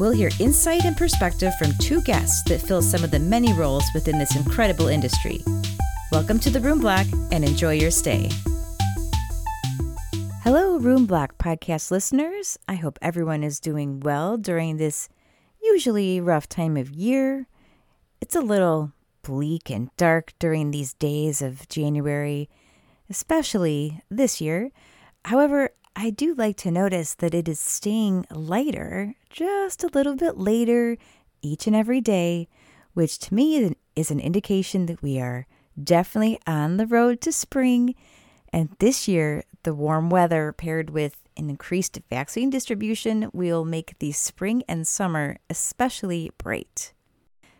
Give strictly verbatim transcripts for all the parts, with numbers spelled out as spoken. we'll hear insight and perspective from two guests that fill some of the many roles within this incredible industry. Welcome to the Room Block and enjoy your stay. Hello, Room Block podcast listeners. I hope everyone is doing well during this usually rough time of year. It's a little bleak and dark during these days of January, especially this year. However, I do like to notice that it is staying lighter, just a little bit later each and every day, which to me is an indication that we are definitely on the road to spring. And this year, the warm weather paired with an increased vaccine distribution will make the spring and summer especially bright.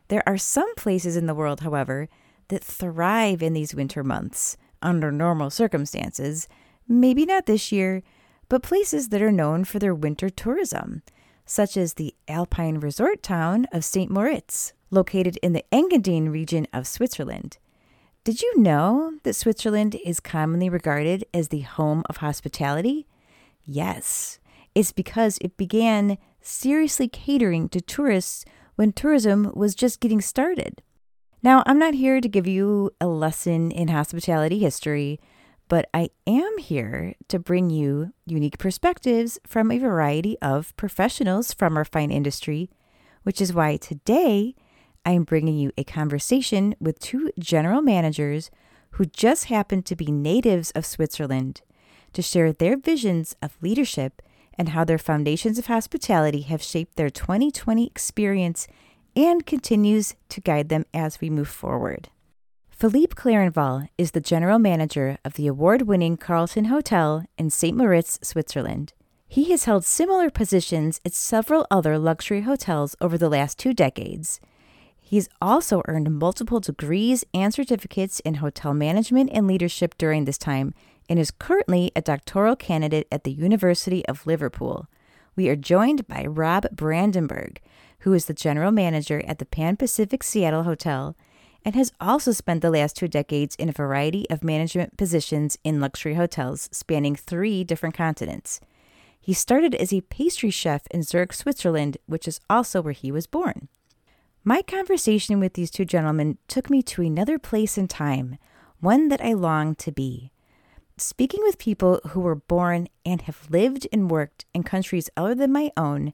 There are some places in the world, however, that thrive in these winter months under normal circumstances, maybe not this year, but places that are known for their winter tourism, such as the alpine resort town of Saint Moritz, located in the Engadine region of Switzerland. Did you know that Switzerland is commonly regarded as the home of hospitality? Yes, it's because it began seriously catering to tourists when tourism was just getting started. Now, I'm not here to give you a lesson in hospitality history, but I am here to bring you unique perspectives from a variety of professionals from our fine industry, which is why today I am bringing you a conversation with two general managers who just happen to be natives of Switzerland to share their visions of leadership and how their foundations of hospitality have shaped their twenty twenty experience and continues to guide them as we move forward. Philippe Clarinval is the general manager of the award-winning Carlton Hotel in Saint Moritz, Switzerland. He has held similar positions at several other luxury hotels over the last two decades. He's also earned multiple degrees and certificates in hotel management and leadership during this time and is currently a doctoral candidate at the University of Liverpool. We are joined by Rob Brandenberg, who is the general manager at the Pan Pacific Seattle Hotel and has also spent the last two decades in a variety of management positions in luxury hotels spanning three different continents. He started as a pastry chef in Zurich, Switzerland, which is also where he was born. My conversation with these two gentlemen took me to another place and time, one that I longed to be. Speaking with people who were born and have lived and worked in countries other than my own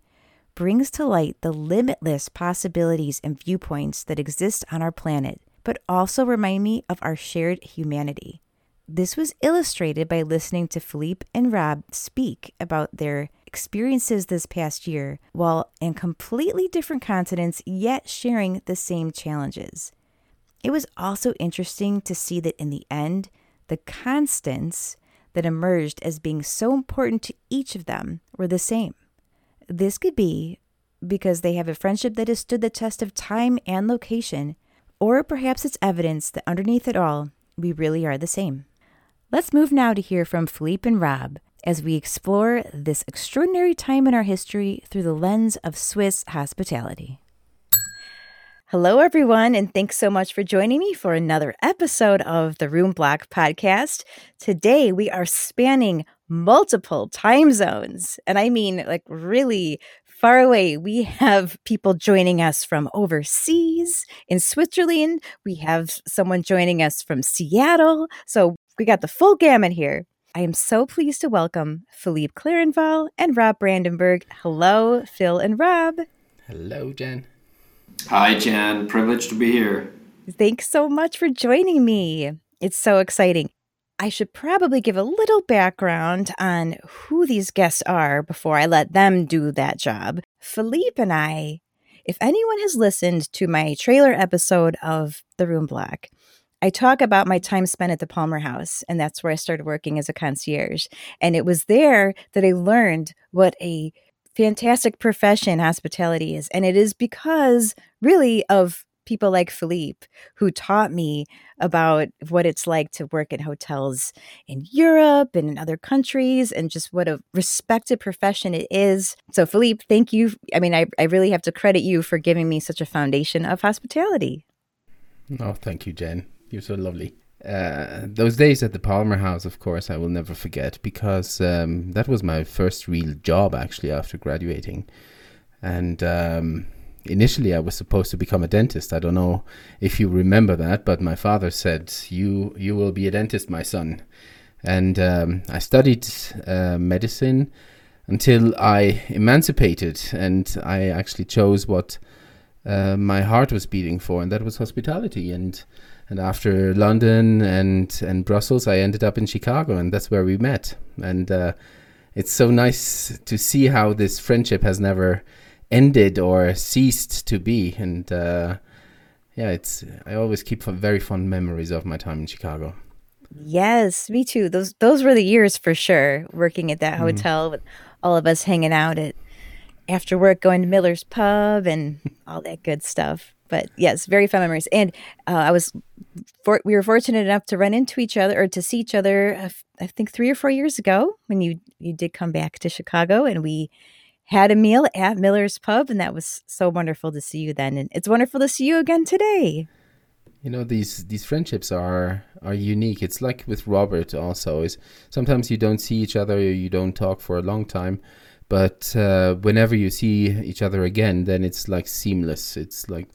brings to light the limitless possibilities and viewpoints that exist on our planet, but also remind me of our shared humanity. This was illustrated by listening to Philippe and Rob speak about their experiences this past year while in completely different continents yet sharing the same challenges. It was also interesting to see that in the end, the constants that emerged as being so important to each of them were the same. This could be because they have a friendship that has stood the test of time and location, or perhaps it's evidence that underneath it all, we really are the same. Let's move now to hear from Philippe and Rob as we explore this extraordinary time in our history through the lens of Swiss hospitality. Hello, everyone, and thanks so much for joining me for another episode of the Room Block podcast. Today, we are spanning multiple time zones, and I mean like really far away. We have people joining us from overseas in Switzerland. We have someone joining us from Seattle. So we got the full gamut here. I am so pleased to welcome Philippe Clarinval and Rob Brandenberg. Hello, Phil and Rob. Hello, Jen. Hi, Jen. Privileged to be here. Thanks so much for joining me. It's so exciting. I should probably give a little background on who these guests are before I let them do that job. Philippe and I, if anyone has listened to my trailer episode of The Room Block, I talk about my time spent at the Palmer House, and that's where I started working as a concierge. And it was there that I learned what a fantastic profession hospitality is. And it is because really of people like Philippe, who taught me about what it's like to work at hotels in Europe and in other countries, and just what a respected profession it is. So Philippe, thank you. I mean, I, I really have to credit you for giving me such a foundation of hospitality. Oh, thank you, Jen. You're so lovely. Uh, those days at the Palmer House, of course, I will never forget, because um, that was my first real job, actually, after graduating. And um, initially, I was supposed to become a dentist. I don't know if you remember that, but my father said, you you will be a dentist, my son. And um, I studied uh, medicine until I emancipated, and I actually chose what uh, my heart was beating for, and that was hospitality. And And after London and, and Brussels, I ended up in Chicago, and that's where we met. And uh, it's so nice to see how this friendship has never ended or ceased to be. And uh, yeah, it's I always keep very fond memories of my time in Chicago. Yes, me too. Those those were the years for sure, working at that mm-hmm. hotel with all of us hanging out at after work, going to Miller's Pub and all that good stuff. But yes, very fun memories. And uh, I was, for, we were fortunate enough to run into each other or to see each other, uh, I think three or four years ago when you, you did come back to Chicago, and we had a meal at Miller's Pub. And that was so wonderful to see you then. And it's wonderful to see you again today. You know, these, these friendships are, are unique. It's like with Robert also, is sometimes you don't see each other, or you don't talk for a long time. But uh, whenever you see each other again, then it's like seamless. It's like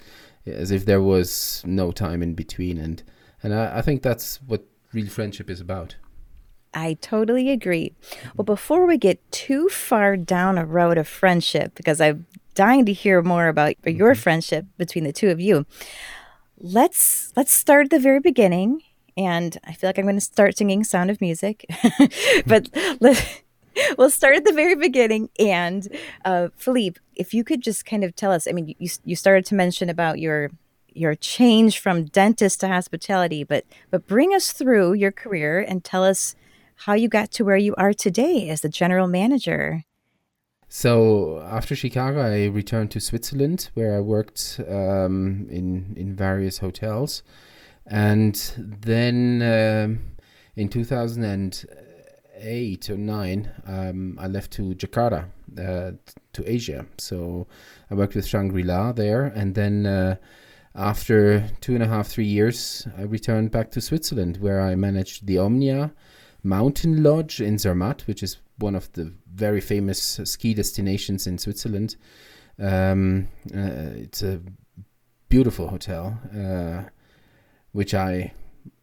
as if there was no time in between. And and I, I think that's what real friendship is about. I totally agree. Well, before we get too far down a road of friendship, because I'm dying to hear more about your mm-hmm. friendship between the two of you, let's let's start at the very beginning. And I feel like I'm going to start singing Sound of Music. But let's... We'll start at the very beginning. And uh, Philippe, if you could just kind of tell us, I mean, you you started to mention about your your change from dentist to hospitality, but but bring us through your career and tell us how you got to where you are today as the general manager. So after Chicago, I returned to Switzerland, where I worked um, in, in various hotels. And then um, in two thousand eight or nine, um, I left to Jakarta, uh, to Asia. So I worked with Shangri-La there. And then uh, after two and a half, three years, I returned back to Switzerland, where I managed the Omnia Mountain Lodge in Zermatt, which is one of the very famous ski destinations in Switzerland. Um, uh, it's a beautiful hotel, uh, which I,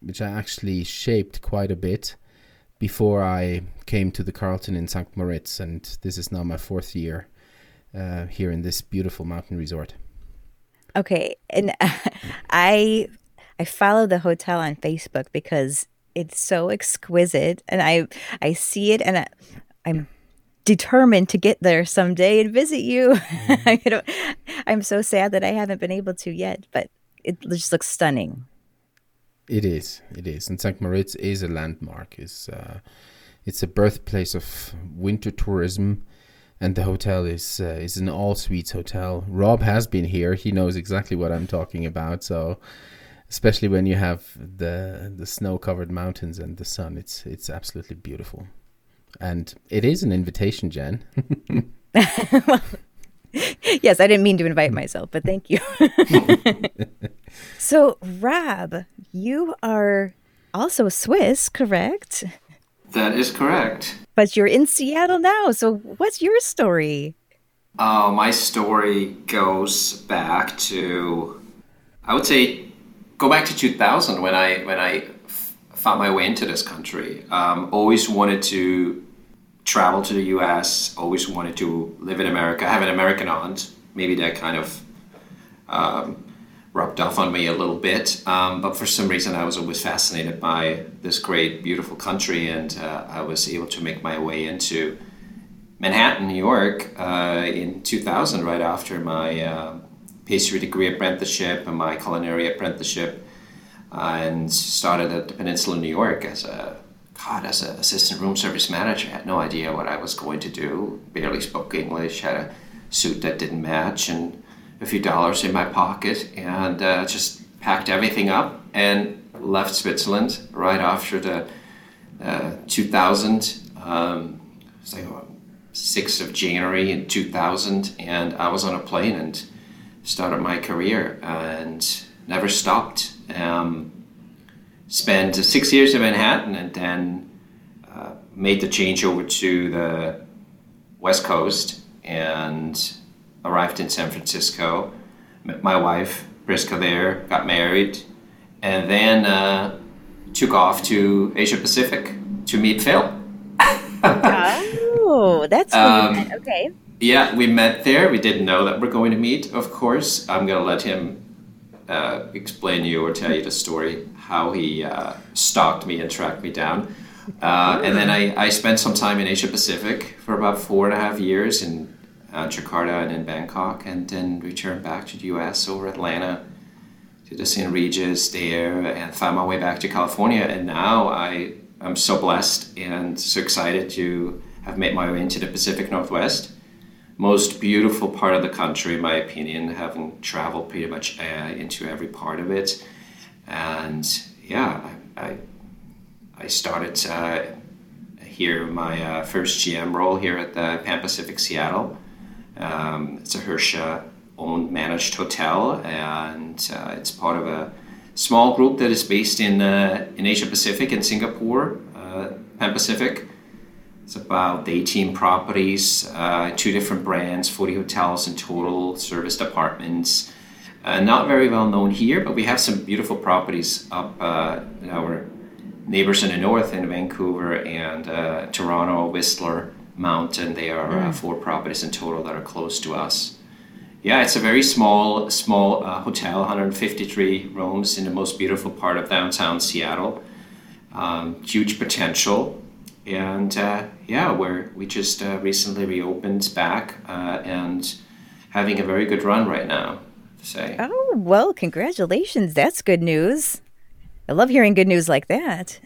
which I actually shaped quite a bit before I came to the Carlton in Saint Moritz, and this is now my fourth year uh, here in this beautiful mountain resort. Okay, and uh, I I follow the hotel on Facebook because it's so exquisite, and I I see it, and I, I'm determined to get there someday and visit you. Mm-hmm. you know, I'm so sad that I haven't been able to yet, but it just looks stunning. It is, it is. And Saint Moritz is a landmark. It's, uh, it's a birthplace of winter tourism, and the hotel is uh, is an all-suites hotel. Rob has been here. He knows exactly what I'm talking about. So especially when you have the the snow-covered mountains and the sun, it's, it's absolutely beautiful. And it is an invitation, Jen. Well, yes, I didn't mean to invite myself, but thank you. So, Rob, you are also Swiss, correct? That is correct. But you're in Seattle now, so what's your story? Uh, my story goes back to, I would say, go back to two thousand when I when I f- found my way into this country. Um, always wanted to travel to the U S, always wanted to live in America. I have an American aunt, maybe that kind of... Um, rubbed off on me a little bit, um, but for some reason I was always fascinated by this great, beautiful country, and uh, I was able to make my way into Manhattan, New York, uh, in two thousand, right after my uh, pastry degree apprenticeship and my culinary apprenticeship, uh, and started at the Peninsula of New York as a God, as an assistant room service manager, I had no idea what I was going to do. Barely spoke English, had a suit that didn't match, and a few dollars in my pocket, and uh, just packed everything up and left Switzerland right after the uh, two thousand. Um, it was like sixth of January in two thousand, and I was on a plane and started my career and never stopped. Um, spent six years in Manhattan and then uh, made the change over to the West Coast and arrived in San Francisco, met my wife, Priska, there, got married, and then uh, took off to Asia Pacific to meet Phil. Oh, that's um, okay. Yeah, we met there. We didn't know that we're going to meet, of course. I'm going to let him uh, explain you or tell you the story, how he uh, stalked me and tracked me down. Uh, and then I, I spent some time in Asia Pacific for about four and a half years in uh, Jakarta and in Bangkok, and then returned back to the U S over Atlanta to the Saint Regis there and found my way back to California. And now I, I'm so blessed and so excited to have made my way into the Pacific Northwest. Most beautiful part of the country, in my opinion, having traveled pretty much uh, into every part of it. And yeah, I I, I started uh, here my uh, first G M role here at the Pan Pacific Seattle. Um, it's a Hersha owned managed hotel, and uh, it's part of a small group that is based in uh, in Asia Pacific in Singapore, uh, Pan Pacific. It's about eighteen properties, uh, two different brands, forty hotels in total, service departments. Uh, not very well known here, but we have some beautiful properties up uh, in our neighbors in the north in Vancouver and uh, Toronto, Whistler, Mountain. They are mm. uh, four properties in total that are close to us. Yeah, it's a very small, small uh, hotel, one hundred fifty-three rooms in the most beautiful part of downtown Seattle. Um, huge potential. And uh, yeah, we're, we just uh, recently reopened back uh, and having a very good run right now, to say. Oh, well, congratulations. That's good news. I love hearing good news like that.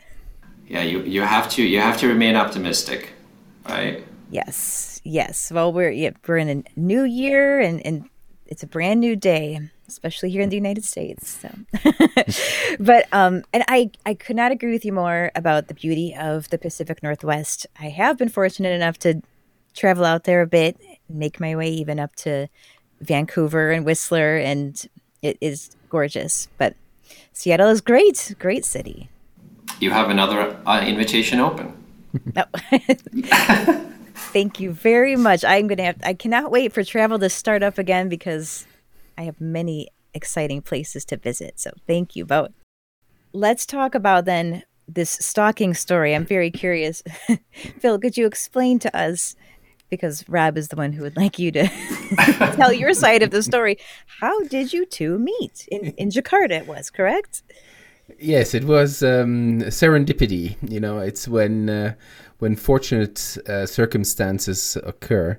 Yeah, you, you have to you have to remain optimistic, right? Yes, yes. Well, we're yeah, we're in a new year, and, and it's a brand new day, especially here in the United States. So, but um, and I, I could not agree with you more about the beauty of the Pacific Northwest. I have been fortunate enough to travel out there a bit, make my way even up to Vancouver and Whistler, and it is gorgeous. But Seattle is great, great city. You have another uh, invitation open. No. Thank you very much. I'm gonna have. I cannot wait for travel to start up again because I have many exciting places to visit. So thank you both. Let's talk about then this stalking story. I'm very curious. Phil, could you explain to us, because Rob is the one who would like you to tell your side of the story, how did you two meet? In, in Jakarta it was, correct? Yes, it was um, serendipity. You know, it's when, uh, when fortunate uh, circumstances occur.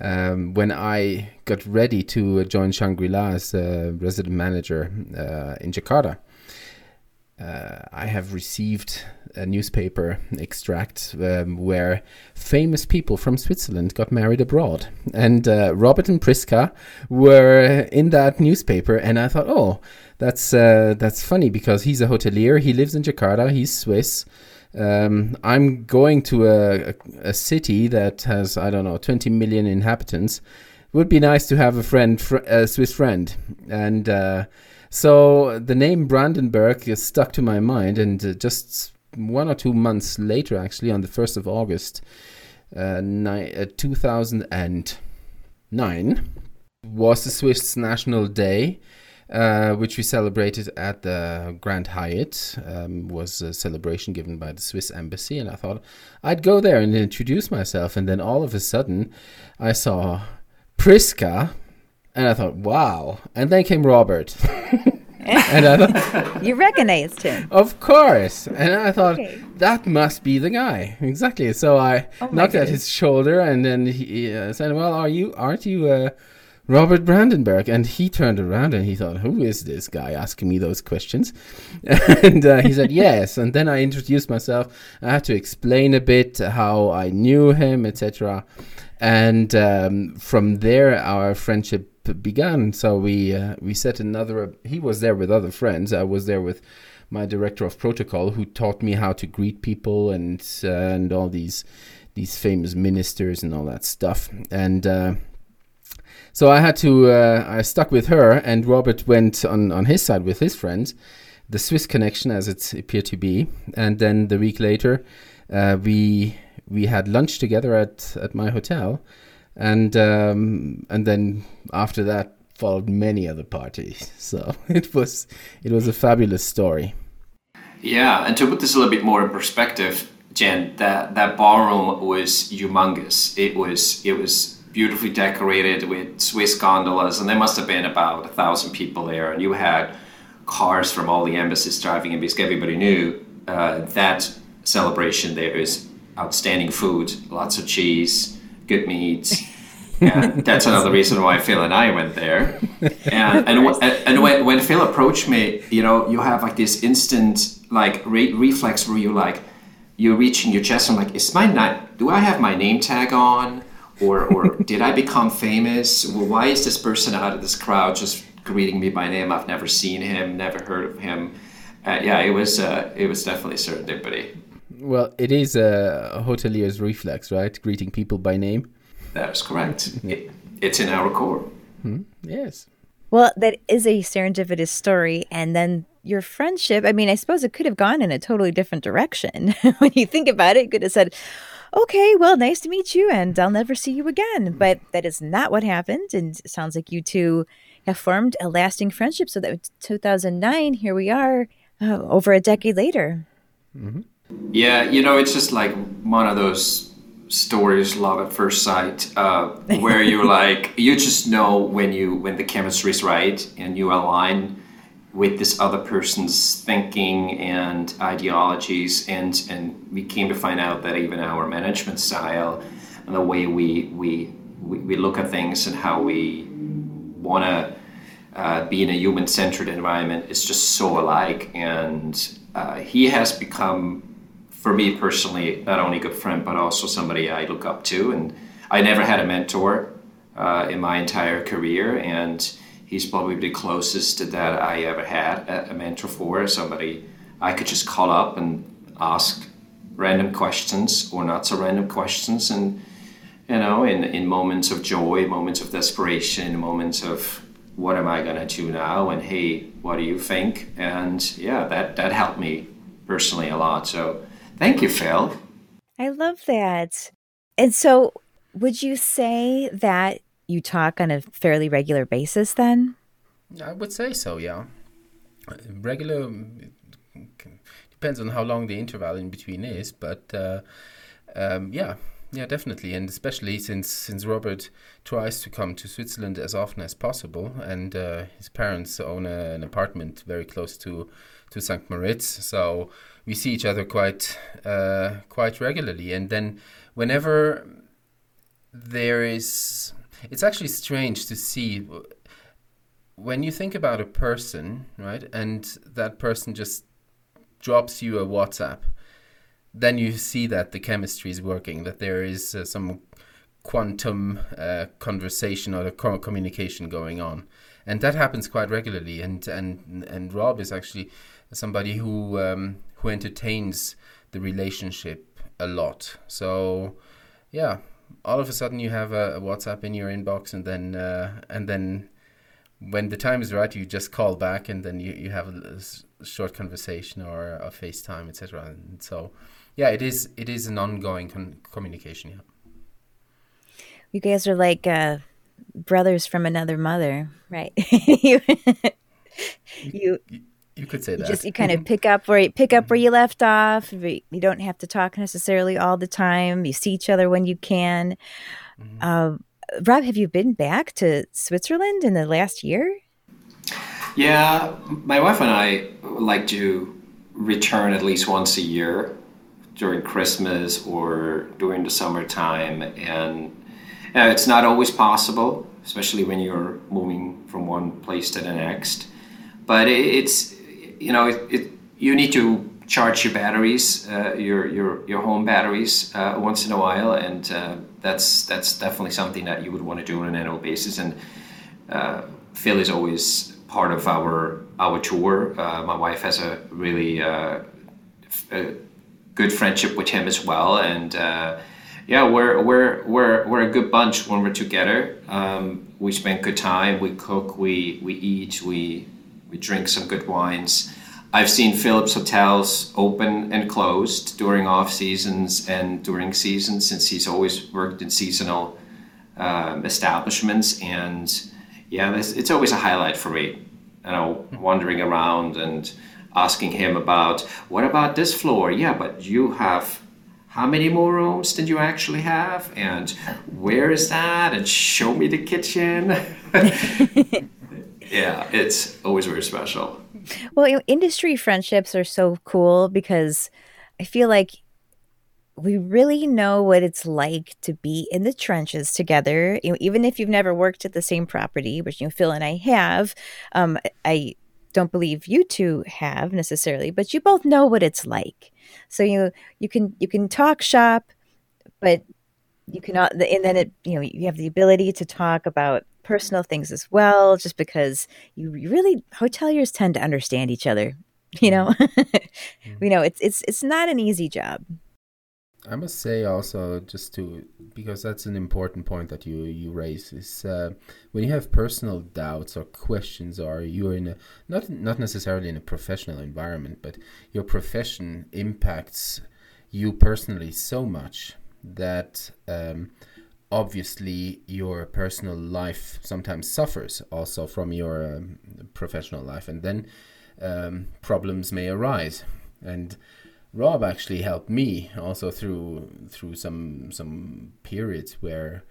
Um, when I got ready to join Shangri-La as a resident manager uh, in Jakarta, uh, I have received a newspaper extract um, where famous people from Switzerland got married abroad. And uh, Robert and Priska were in that newspaper, and I thought, oh, that's uh, that's funny because he's a hotelier, he lives in Jakarta, he's Swiss. Um, I'm going to a, a city that has, I don't know, twenty million inhabitants. It would be nice to have a friend, fr- a Swiss friend. And uh, so the name Brandenberg is stuck to my mind. And uh, just one or two months later, actually, on the first of August, uh, ni- uh, two thousand nine, was the Swiss National Day. Uh, which we celebrated at the Grand Hyatt, um, was a celebration given by the Swiss Embassy. And I thought I'd go there and introduce myself. And then all of a sudden I saw Priska and I thought, wow. And then came Robert. And I thought, you recognized him. Of course. And I thought, okay, that must be the guy. Exactly. So I oh knocked at his shoulder and then he uh, said, well, are you, aren't you... Uh, Robert Brandenberg, and he turned around and he thought, who is this guy asking me those questions? And uh, he said, yes. And then I introduced myself. I had to explain a bit how I knew him, et cetera. And um, from there, our friendship began. So we uh, we set another, uh, he was there with other friends. I was there with my director of protocol, who taught me how to greet people and uh, and all these these famous ministers and all that stuff. And uh, so I had to, uh, I stuck with her, and Robert went on, on his side with his friends, the Swiss connection as it appeared to be. And then the week later, uh, we we had lunch together at, at my hotel. And um, and then after that followed many other parties. So it was it was a fabulous story. Yeah, and to put this a little bit more in perspective, Jen, that, that ballroom was humongous. It was it was beautifully decorated with Swiss gondolas, and there must have been about a thousand people there. And you had cars from all the embassies driving, and basically everybody knew uh, that celebration. There is outstanding food, lots of cheese, good meats. And that's another reason why Phil and I went there. And and, w- and when, when Phil approached me, you know, you have like this instant like re- reflex where you like, you're reaching your chest. I'm like, is my na- do I have my name tag on, or or did I become famous? Well, why is this person out of this crowd just greeting me by name? I've never seen him, never heard of him. Uh, yeah, it was uh, it was definitely serendipity. Well, it is a hotelier's reflex, right? Greeting people by name. That's correct. It, it's in our core. Hmm? Yes. Well, that is a serendipitous story, and then your friendship, I mean, I suppose it could have gone in a totally different direction. When you think about it, you could have said, okay, well, nice to meet you, and I'll never see you again. But that is not what happened, and it sounds like you two have formed a lasting friendship. So that two thousand nine, here we are, uh, over a decade later. Mm-hmm. Yeah, you know, it's just like one of those stories, love at first sight, uh, where you're like, you just know when you when the chemistry is right and you align with this other person's thinking and ideologies, and and we came to find out that even our management style and the way we we we, we look at things and how we want to uh, be in a human-centered environment is just so alike. And uh, he has become, for me personally, not only a good friend but also somebody I look up to. And I never had a mentor uh, in my entire career, and he's probably the closest that I ever had a mentor for, somebody I could just call up and ask random questions or not so random questions. And, you know, in, in moments of joy, moments of desperation, moments of what am I going to do now? And hey, what do you think? And yeah, that, that helped me personally a lot. So thank you, Phil. I love that. And so would you say that you talk on a fairly regular basis then? I would say so, yeah. Regular, depends on how long the interval in between is, but uh, um, yeah, yeah, definitely. And especially since, since Robert tries to come to Switzerland as often as possible, and uh, his parents own a, an apartment very close to, to Saint Moritz, so we see each other quite uh, quite regularly. And then whenever there is... It's actually strange to see when you think about a person, right? And that person just drops you a WhatsApp. Then you see that the chemistry is working, that there is uh, some quantum uh, conversation or communication going on. And that happens quite regularly. And and, and Rob is actually somebody who um, who entertains the relationship a lot. So, yeah. All of a sudden, you have a, a WhatsApp in your inbox, and then uh, and then when the time is right, you just call back, and then you, you have a, a short conversation or a FaceTime, et cetera. And so, yeah, it is it is an ongoing con- communication. Yeah, you guys are like uh, brothers from another mother, right? you, you you could say you that. Just you kind of pick up where you, pick up where you left off. You don't have to talk necessarily all the time. You see each other when you can. Mm-hmm. Um, Rob, have you been back to Switzerland in the last year? Yeah, my wife and I like to return at least once a year during Christmas or during the summertime. And uh, it's not always possible. especially when you're moving from one place to the next. But it's, you know, it, it you need to charge your batteries, uh, your your your home batteries uh, once in a while, and uh, that's that's definitely something that you would want to do on an annual basis. And uh, Phil is always part of our our tour. Uh, my wife has a really uh, a good friendship with him as well, and uh, yeah, we're we're we're we're a good bunch when we're together. Um, we spend good time. We cook. We we eat. We we drink some good wines. I've seen Philip's hotels open and closed during off seasons and during seasons, since he's always worked in seasonal um, establishments. And yeah, this, it's always a highlight for me, you know, wandering around and asking him about, what about this floor? Yeah, but you have how many more rooms than you actually have? And where is that? And show me the kitchen. Yeah, it's always very special. Well, you know, industry friendships are so cool because I feel like we really know what it's like to be in the trenches together. You know, even if you've never worked at the same property, which, you know, Phil and I have, um, I don't believe you two have necessarily, but you both know what it's like. So you know, you can you can talk shop, but you cannot. And then it you know you have the ability to talk about personal things as well, just because you really hoteliers tend to understand each other, you know. You know, it's it's it's not an easy job. I must say also, just to, because that's an important point that you you raise, is uh, when you have personal doubts or questions, or you're in a not not necessarily in a professional environment, but your profession impacts you personally so much that um obviously, your personal life sometimes suffers also from your um, professional life, and then um, problems may arise. And Rob actually helped me also through through some some periods where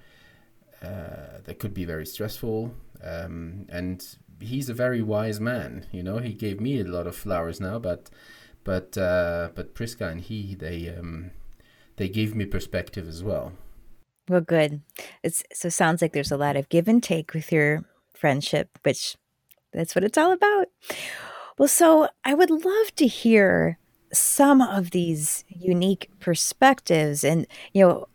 uh, that could be very stressful. Um, and he's a very wise man, you know. He gave me a lot of flowers now, but but uh, but Priska and he they um, they gave me perspective as well. Well, good. It's so sounds like there's a lot of give and take with your friendship, which that's what it's all about. Well, so I would love to hear some of these unique perspectives. And, you know,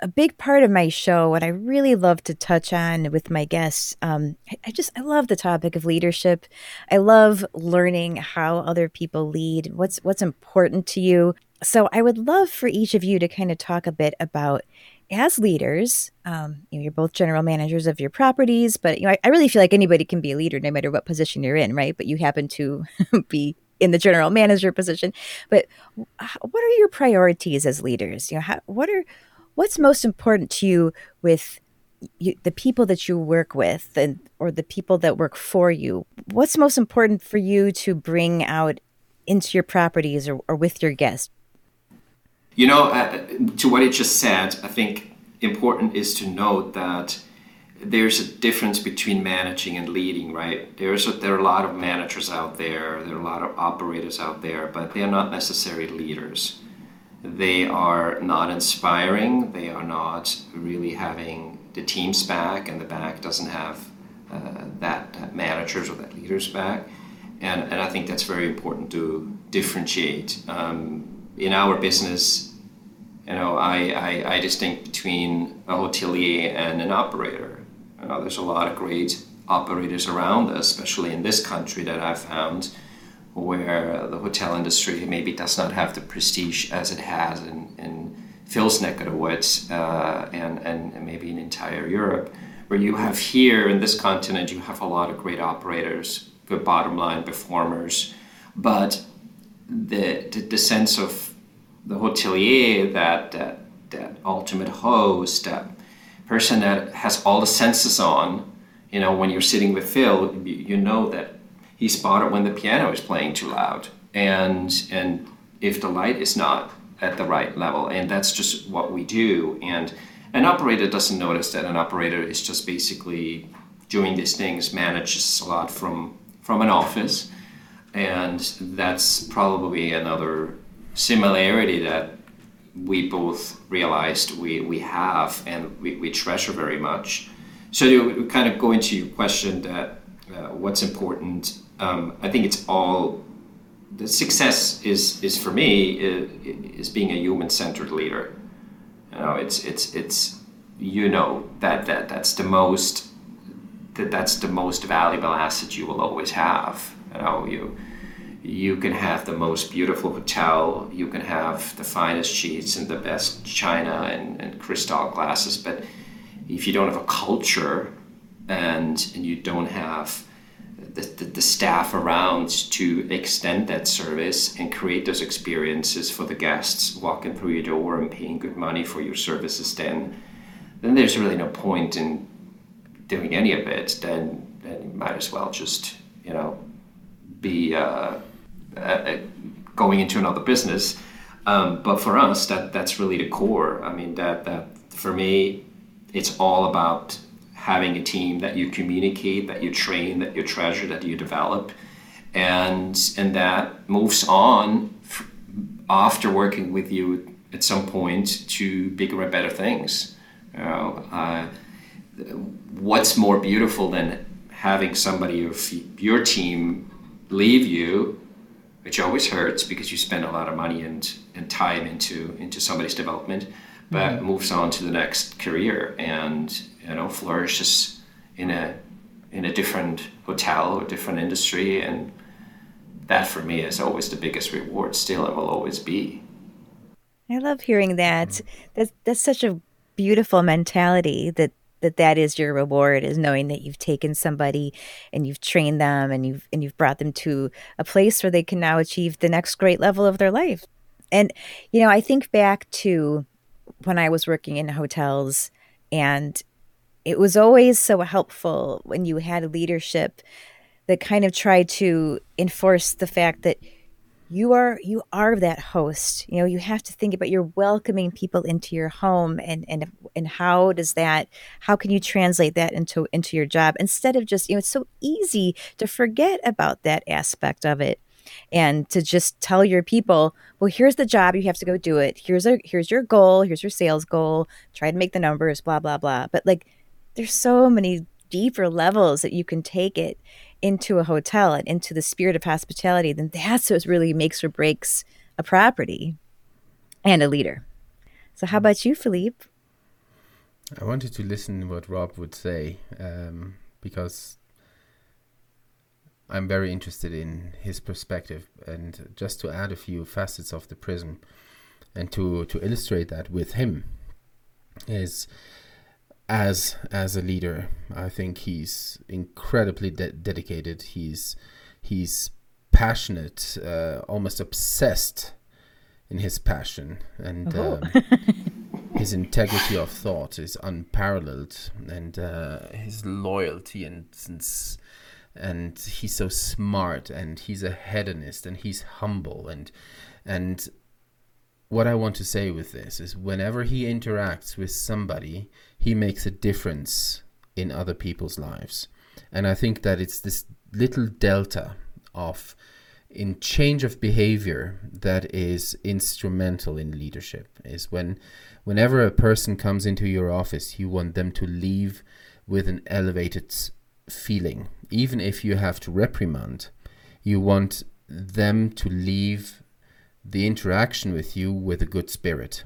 a big part of my show, and I really love to touch on with my guests, um, I just, I love the topic of leadership. I love learning how other people lead, what's what's important to you. So I would love for each of you to kind of talk a bit about, as leaders, um, you know, you're both general managers of your properties, but you know, I, I really feel like anybody can be a leader no matter what position you're in, right? But you happen to be in the general manager position. But what are your priorities as leaders? You know, how, what are what's most important to you with you, the people that you work with, and or the people that work for you? What's most important for you to bring out into your properties or, or with your guests? You know, uh, to what it just said, I think important is to note that there's a difference between managing and leading, right? There's a, there are a lot of managers out there, there are a lot of operators out there, but they are not necessarily leaders. They are not inspiring, they are not really having the team's back, and the back doesn't have uh, that, that manager's or that leader's back. And, and I think that's very important to differentiate. Um, In our business, you know, I, I, I distinct between a hotelier and an operator. You know, there's a lot of great operators around us, especially in this country, that I've found, where the hotel industry maybe does not have the prestige as it has in, in Phil's neck of the woods, uh, and, and maybe in entire Europe. Where you have here in this continent, you have a lot of great operators, good bottom line performers, but The, the the sense of the hotelier, that, that that ultimate host, that person that has all the senses on, you know, when you're sitting with Phil, you, you know that he spotted when the piano is playing too loud, and and if the light is not at the right level, and that's just what we do. And an operator doesn't notice that. An operator is just basically doing these things, manages a lot from from an office. And that's probably another similarity that we both realized we, we have and we, we treasure very much. So to kind of go into your question that uh, what's important, um, I think it's all, the success is, is for me, is, is being a human-centered leader. You know, it's, it's, it's, you know, that, that that's the most, that that's the most valuable asset you will always have. You know, you, you can have the most beautiful hotel, you can have the finest sheets and the best china and, and crystal glasses, but if you don't have a culture and, and you don't have the, the, the staff around to extend that service and create those experiences for the guests walking through your door and paying good money for your services, then then there's really no point in doing any of it. Then, then you might as well just, you know, be uh, uh, going into another business. Um, but for us, that that's really the core. I mean, that that for me, it's all about having a team that you communicate, that you train, that you treasure, that you develop, and and that moves on f- after working with you at some point to bigger and better things. You know, uh, what's more beautiful than having somebody of your team leave you, which always hurts because you spend a lot of money and, and time into, into somebody's development, but mm-hmm. moves on to the next career and, you know, flourishes in a in a different hotel or different industry. And that for me is always the biggest reward still and will always be. I love hearing that. Mm-hmm. That's, that's such a beautiful mentality that that that is your reward, is knowing that you've taken somebody and you've trained them and you've and you've brought them to a place where they can now achieve the next great level of their life. And, you know, I think back to when I was working in hotels, and it was always so helpful when you had leadership that kind of tried to enforce the fact that you are you are that host. You know, you have to think about, you're welcoming people into your home, and and and how does that, how can you translate that into into your job, instead of just, you know, it's so easy to forget about that aspect of it and to just tell your people, well, here's the job, you have to go do it. Here's a here's your goal, here's your sales goal, try to make the numbers, blah blah blah. But like, there's so many deeper levels that you can take it into a hotel and into the spirit of hospitality. Then that's what really makes or breaks a property and a leader. So how about you, Philippe? I wanted to listen to what Rob would say, um, because I'm very interested in his perspective, and just to add a few facets of the prism and to, to illustrate that with him is, As as a leader, I think he's incredibly de- dedicated. He's he's passionate, uh, almost obsessed in his passion, and oh. um, his integrity of thought is unparalleled, and uh, his loyalty and, and and he's so smart, and he's a hedonist, and he's humble, and and what I want to say with this is, whenever he interacts with somebody, he makes a difference in other people's lives. And I think that it's this little delta of in change of behavior that is instrumental in leadership, is when whenever a person comes into your office, you want them to leave with an elevated feeling. Even if you have to reprimand, you want them to leave the interaction with you with a good spirit.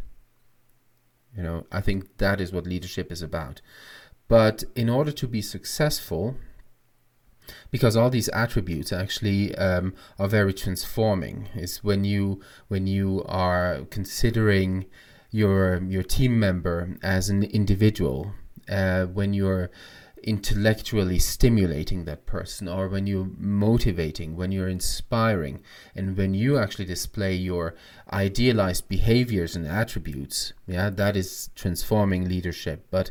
You know, I think that is what leadership is about. But in order to be successful, because all these attributes actually um, are very transforming, is when you when you are considering your your team member as an individual, uh, when you're intellectually stimulating that person, or when you're motivating, when you're inspiring, and when you actually display your idealized behaviors and attributes, yeah, that is transforming leadership. But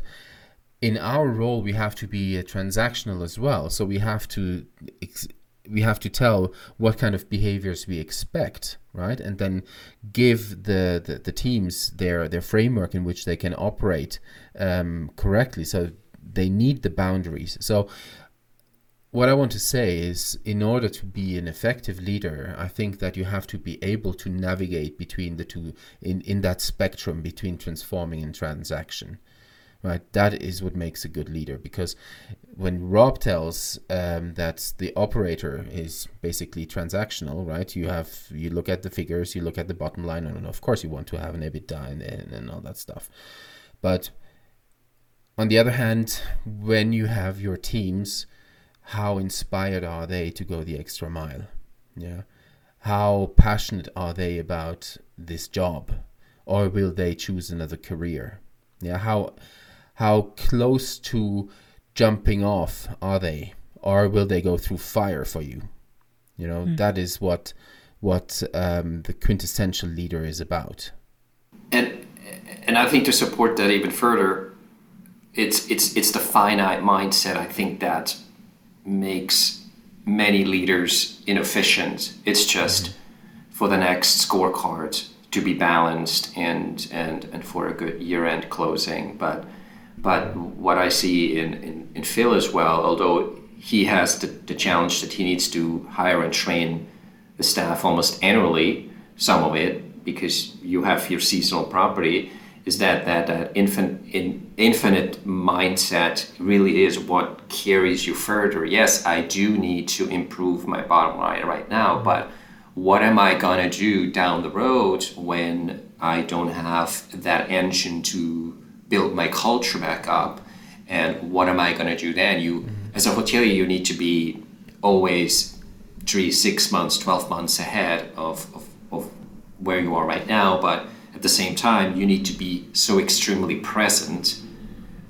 in our role, we have to be uh, transactional as well. So we have to ex- we have to tell what kind of behaviors we expect, right? And then give the, the, the teams their, their framework in which they can operate um, correctly. So they need the boundaries. So what I want to say is, in order to be an effective leader, I think that you have to be able to navigate between the two in, in that spectrum between transforming and transaction, right? That is what makes a good leader, because when Rob tells um, that the operator is basically transactional, right? You have, you look at the figures, you look at the bottom line, and of course you want to have an EBITDA and, and, and all that stuff. But on the other hand, when you have your teams, how inspired are they to go the extra mile? Yeah. How passionate are they about this job, or will they choose another career? Yeah, how how close to jumping off are they, or will they go through fire for you? You know, mm. that is what what um, the quintessential leader is about. And and I think to support that even further, it's it's it's the finite mindset, I think, that makes many leaders inefficient. It's just mm-hmm. for the next scorecard to be balanced and and and for a good year-end closing. But but what I see in, in, in Phil as well, although he has the, the challenge that he needs to hire and train the staff almost annually, some of it, because you have your seasonal property, is that that, that infin, in, infinite mindset really is what carries you further. Yes, I do need to improve my bottom line right now, but what am I gonna do down the road when I don't have that engine to build my culture back up? And what am I gonna do then? You, as a hotelier, you need to be always three, six months, twelve months ahead of, of, of where you are right now, but at the same time, you need to be so extremely present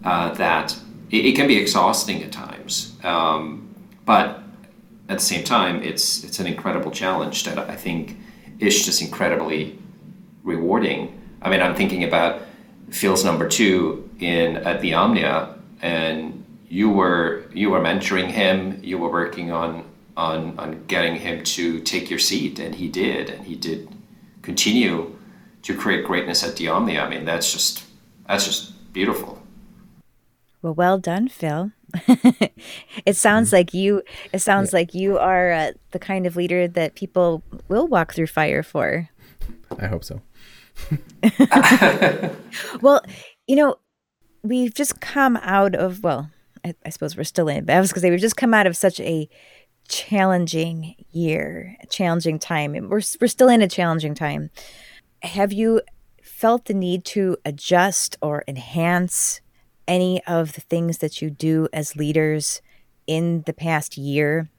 uh, that it, it can be exhausting at times. Um, but at the same time, it's it's an incredible challenge that I think is just incredibly rewarding. I mean, I'm thinking about Phil's number two in at the Omnia, and you were you were mentoring him. You were working on on on getting him to take your seat, and he did, and he did continue to create greatness at the Omnia. I mean, that's just, that's just beautiful. Well, well done, Phil. It sounds mm-hmm. like you, it sounds yeah. like you are uh, the kind of leader that people will walk through fire for. I hope so. Well, you know, we've just come out of, well, I, I suppose we're still in, but I was gonna say, we've just come out of such a challenging year, a challenging time. And we're, we're still in a challenging time. Have you felt the need to adjust or enhance any of the things that you do as leaders in the past year?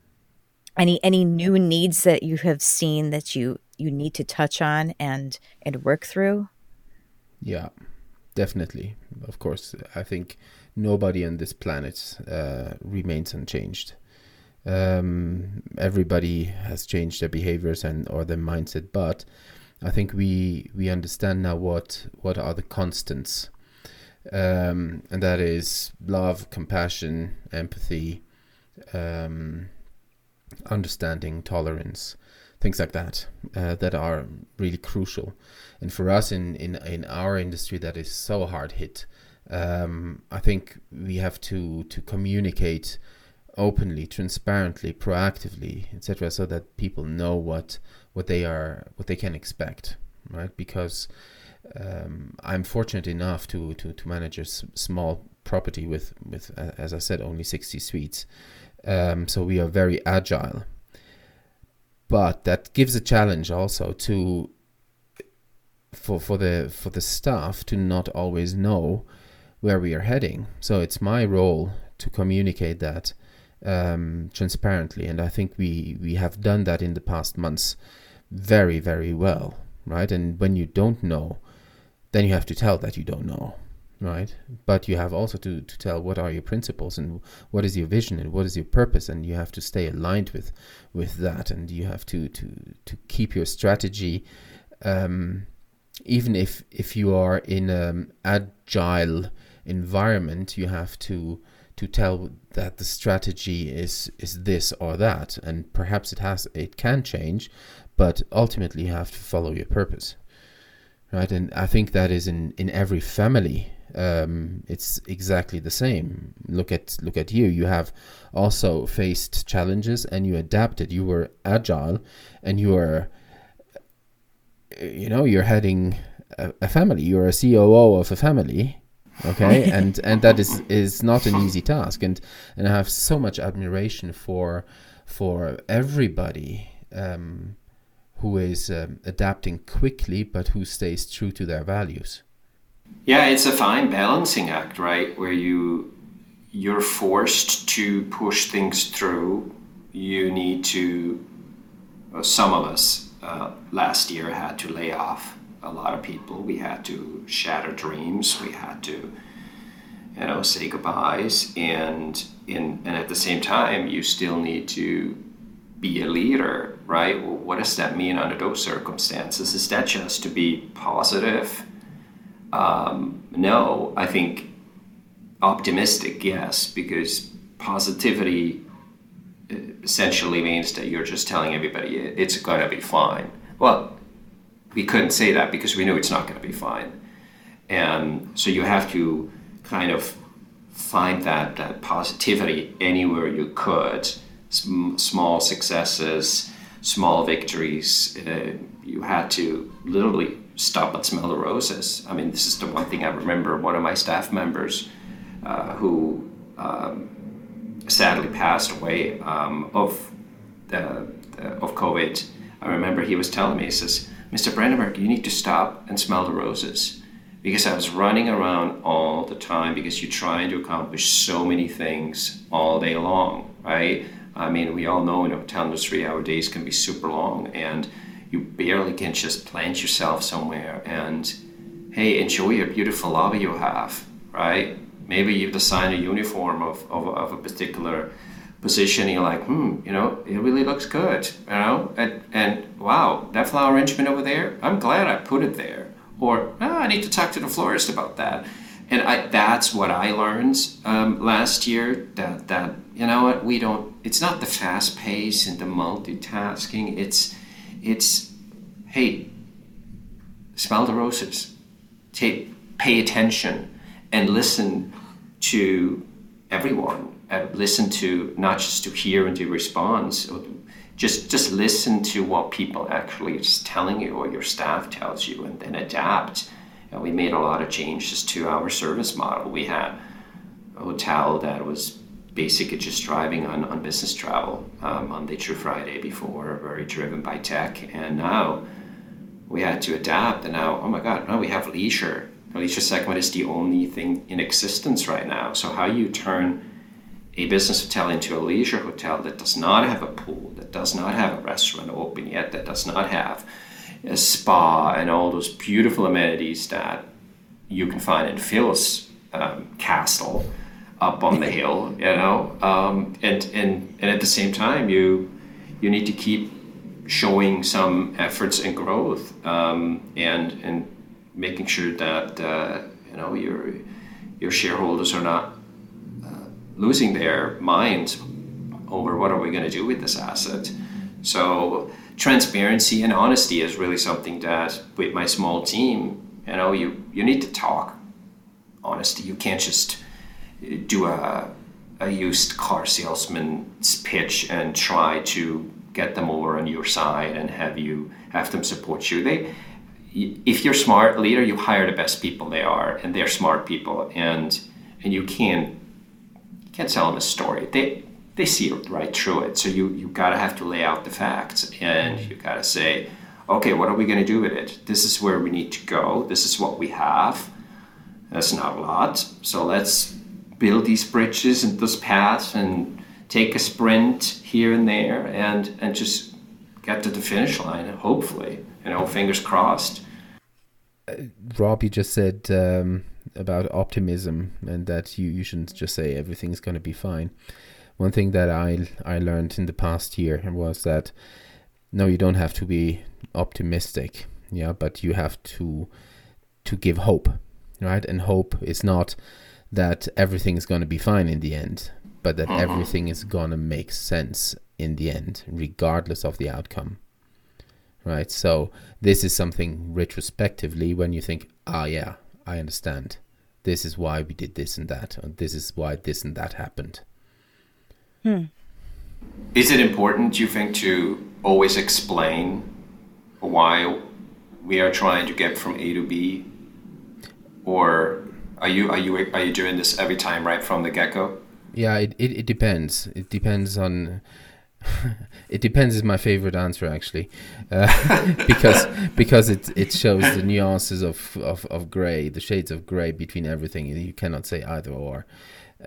Any any new needs that you have seen that you, you need to touch on and, and work through? Yeah, definitely. Of course, I think nobody on this planet uh, remains unchanged. Um, everybody has changed their behaviors and or their mindset, but I think we we understand now what what are the constants, um, and that is love, compassion, empathy, um, understanding, tolerance, things like that, uh, that are really crucial. And for us in, in, in our industry that is so hard hit, um, I think we have to, to communicate openly, transparently, proactively, et cetera, so that people know what what they are, what they can expect, right? Because um, I'm fortunate enough to to to manage a s- small property with with uh, as I said, only sixty suites, um, so we are very agile. But that gives a challenge also to for for the for the staff to not always know where we are heading. So it's my role to communicate that um transparently, and I think we we have done that in the past months very, very well, right? And when you don't know, then you have to tell that you don't know, right? But you have also to to tell what are your principles and what is your vision and what is your purpose, and you have to stay aligned with with that, and you have to to to keep your strategy, um even if if you are in an agile environment. You have to to tell that the strategy is is this or that, and perhaps it has it can change, but ultimately you have to follow your purpose, right? And I think that is in, in every family. Um, it's exactly the same. Look at look at you. You have also faced challenges and you adapted. You were agile, and you are, you know, you're heading a, a family. You're a C O O of a family. Okay, and and that is, is not an easy task, and and I have so much admiration for for everybody um, who is um, adapting quickly, but who stays true to their values. Yeah, it's a fine balancing act, right? Where you you're forced to push things through. You need to. Some of us uh, last year had to lay off a lot of people. We had to shatter dreams. We had to, you know, say goodbyes. And in and at the same time, you still need to be a leader, right? Well, what does that mean under those circumstances? Is that just to be positive? Um, no, I think optimistic, yes, because positivity essentially means that you're just telling everybody it's going to be fine. Well, we couldn't say that because we knew it's not going to be fine. And so you have to kind of find that, that positivity anywhere you could. Sm- small successes, small victories. Uh, you had to literally stop and smell the roses. I mean, this is the one thing I remember. One of my staff members uh, who um, sadly passed away um, of uh, of COVID, I remember he was telling me, he says, "Mister Brandenberg, you need to stop and smell the roses, because I was running around all the time because you're trying to accomplish so many things all day long, right? I mean, we all know in the hotel industry, our days can be super long and you barely can just plant yourself somewhere and, hey, enjoy your beautiful lobby you have, right? Maybe you've designed a uniform of, of, of a particular position, you're like, hmm, you know, it really looks good, you know, and, and wow, that flower arrangement over there, I'm glad I put it there. Or, oh, I need to talk to the florist about that. And I, that's what I learned um, last year, that, that, you know what, we don't, it's not the fast pace and the multitasking, it's, it's, hey, smell the roses, take, pay attention and listen to everyone. Uh, listen to, not just to hear and to response, or just just listen to what people actually is telling you or your staff tells you, and then adapt. And we made a lot of changes to our service model. We had a hotel that was basically just driving on, on business travel um, Monday through Friday before, very driven by tech, and now we had to adapt, and now, oh my God, now we have leisure. The leisure segment is the only thing in existence right now. So how you turn a business hotel into a leisure hotel that does not have a pool, that does not have a restaurant open yet, that does not have a spa and all those beautiful amenities that you can find in Phil's um, castle up on the hill, you know? Um, and, and, and at the same time, you you need to keep showing some efforts and growth um, and and making sure that, uh, you know, your your shareholders are not losing their minds over what are we going to do with this asset. So transparency and honesty is really something that with my small team, you know, you, you need to talk honesty. You can't just do a, a used car salesman's pitch and try to get them over on your side and have you have them support you. They, if you're a smart leader, you hire the best people they are, and they're smart people, and and you can't can't tell them a story. They they see right through it. So you you gotta have to lay out the facts, and you gotta say, okay, what are we gonna do with it? This is where we need to go. This is what we have. That's not a lot. So let's build these bridges and those paths and take a sprint here and there and and just get to the finish line, hopefully. You know, fingers crossed. Uh, Rob, you just said um... about optimism, and that you, you shouldn't just say everything's going to be fine. One thing that I I learned in the past year was that no, you don't have to be optimistic, yeah, but you have to to give hope, right? And hope is not that everything is going to be fine in the end, but that mm-hmm. everything is going to make sense in the end, regardless of the outcome, right? So this is something retrospectively when you think, ah, yeah, I understand. This is why we did this and that, and this is why this and that happened. Hmm. Is it important, you think, to always explain why we are trying to get from A to B? Or Are you are you are you doing this every time right from the get-go? Yeah, it, it, it depends. It depends on. It depends is my favorite answer actually, uh, because because it it shows the nuances of, of, of gray, the shades of gray between everything. You cannot say either or.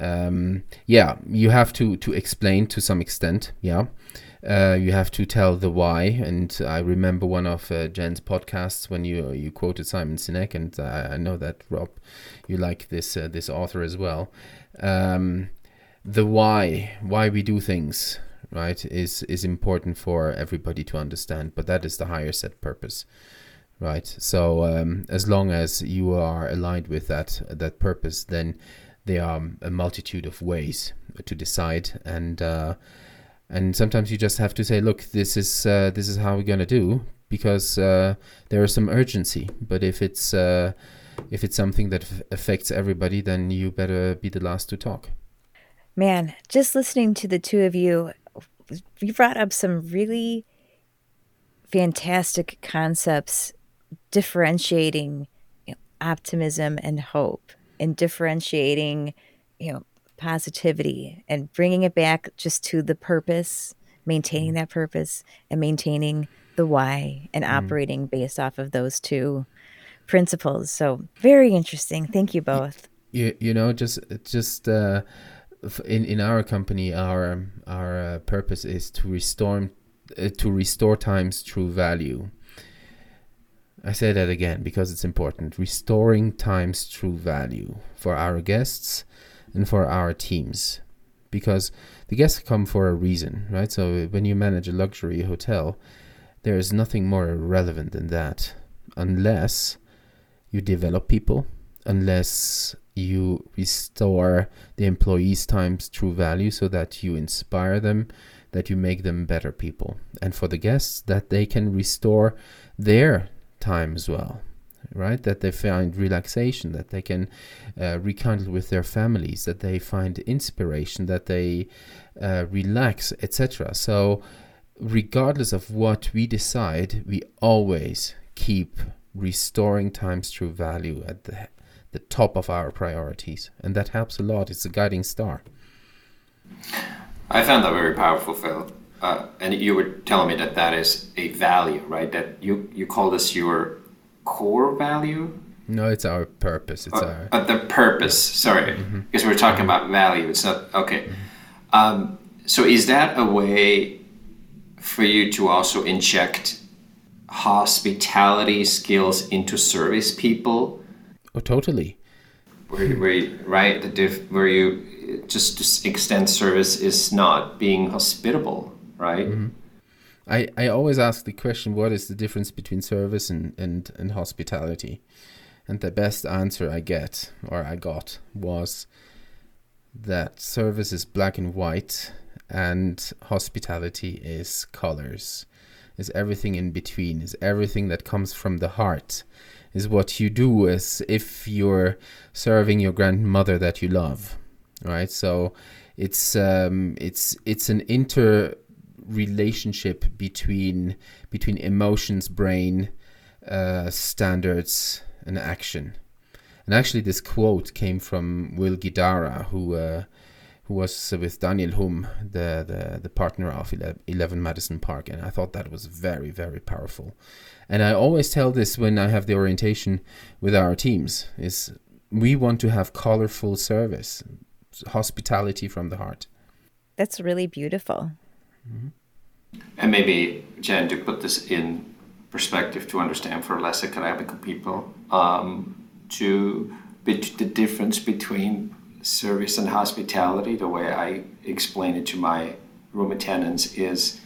Um, yeah, you have to, to explain to some extent. Yeah, uh, you have to tell the why. And I remember one of uh, Jen's podcasts when you you quoted Simon Sinek, and I, I know that Rob, you like this uh, this author as well. Um, the why, why we do things. Right, is is important for everybody to understand, but that is the higher set purpose, right? So um, as long as you are aligned with that that purpose, then there are a multitude of ways to decide, and uh, and sometimes you just have to say, look, this is uh, this is how we're gonna do, because uh, there is some urgency. But if it's uh, if it's something that affects everybody, then you better be the last to talk. Man, just listening to the two of you. You brought up some really fantastic concepts, differentiating you know, optimism and hope, and differentiating, you know, positivity, and bringing it back just to the purpose, maintaining that purpose, and maintaining the why, and mm. operating based off of those two principles. So very interesting. Thank you both. You you know just just. Uh... In, in our company, our our uh, purpose is to restore uh, to restore time's true value. I say that again because it's important. Restoring time's true value for our guests and for our teams, because the guests come for a reason, right? So when you manage a luxury hotel, there is nothing more irrelevant than that, unless you develop people, unless you restore the employees' time's true value so that you inspire them, that you make them better people. And for the guests, that they can restore their time as well, right? That they find relaxation, that they can uh, rekindle with their families, that they find inspiration, that they uh, relax, et cetera. So regardless of what we decide, we always keep restoring time's true value at the the top of our priorities, and that helps a lot. It's a guiding star. I found that very powerful, Phil. Uh, and you were telling me that that is a value, right? That you you call this your core value? No, it's our purpose. It's oh, our uh, the purpose. Sorry, mm-hmm. because we're talking about value. It's not okay. Mm-hmm. Um, so is that a way for you to also inject hospitality skills into service people? Oh, totally. Where you, where you, right? The diff, where you just, just extend service is not being hospitable, right? Mm-hmm. I, I always ask the question, what is the difference between service and, and, and hospitality? And the best answer I get, or I got, was that service is black and white and hospitality is colors, is everything in between, is everything that comes from the heart. Is what you do as if you're serving your grandmother that you love, right? So it's um, it's it's an interrelationship between between emotions, brain, uh, standards, and action. And actually, this quote came from Will Guidara, who uh, who was with Daniel Humm, the the, the partner of Eleven Madison Park, and I thought that was very very powerful. And I always tell this when I have the orientation with our teams, is we want to have colorful service, hospitality from the heart. That's really beautiful. Mm-hmm. And maybe, Jen, to put this in perspective to understand for less academic people, um, to the difference between service and hospitality, the way I explain it to my room attendants is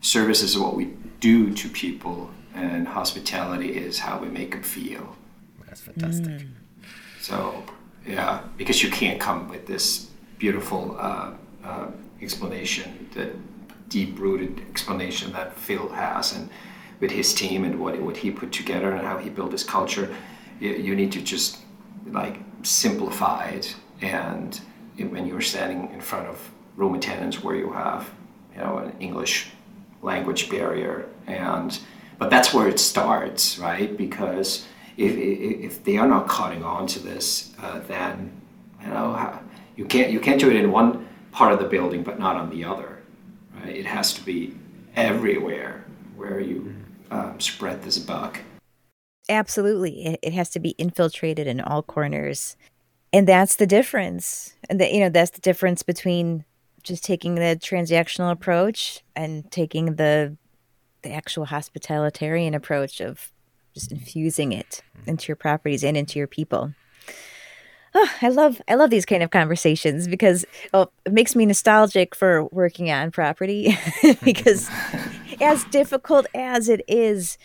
service is what we do to people, and hospitality is how we make them feel. That's fantastic. Mm. So, yeah, because you can't come with this beautiful uh, uh, explanation, the deep-rooted explanation that Phil has and with his team and what, what he put together and how he built his culture. You, you need to just, like, simplify it. And when you're standing in front of room attendants where you have, you know, an English language barrier and... But that's where it starts, right? Because if, if they are not cutting on to this, uh, then you know you can't you can't do it in one part of the building but not on the other. Right? It has to be everywhere where you um, spread this buck. Absolutely, it has to be infiltrated in all corners, and that's the difference. And that you know that's the difference between just taking the transactional approach and taking the the actual hospitalitarian approach of just infusing it into your properties and into your people. Oh, I love I love these kind of conversations because well, it makes me nostalgic for working on property because as difficult as it is,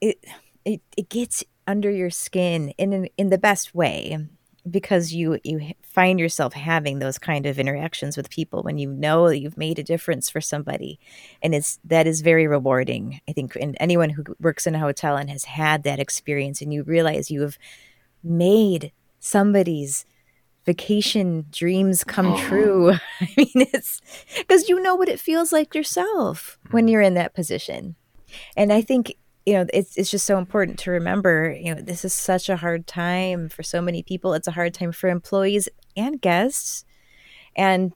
it it, it gets under your skin in, in in the best way because you you find yourself having those kind of interactions with people when you know you've made a difference for somebody, and it's that is very rewarding, I think. And anyone who works in a hotel and has had that experience and you realize you have made somebody's vacation dreams come oh. true. I mean, it's because you know what it feels like yourself when you're in that position. And I think, you know, it's it's just so important to remember, you know, this is such a hard time for so many people. It's a hard time for employees and guests. And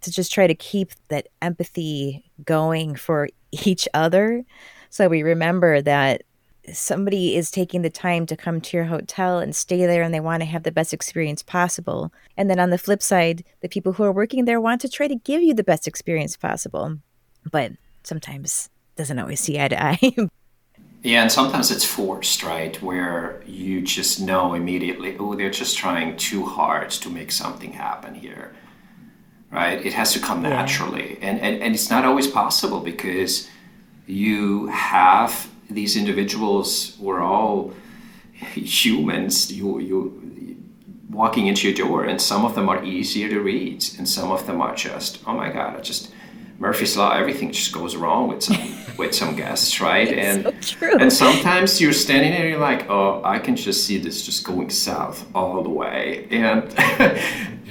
to just try to keep that empathy going for each other. So we remember that somebody is taking the time to come to your hotel and stay there and they want to have the best experience possible. And then on the flip side, the people who are working there want to try to give you the best experience possible, but sometimes doesn't always see eye to eye. Yeah, and sometimes it's forced, right? Where you just know immediately, oh, they're just trying too hard to make something happen here, right? It has to come naturally. Yeah. And, and, and it's not always possible because you have... These individuals were all humans. You you walking into your door, and some of them are easier to read, and some of them are just oh my god, I just Murphy's Law. Everything just goes wrong with some with some guests, right? It's and so true. And sometimes you're standing there, and you're like, oh, I can just see this just going south all the way, and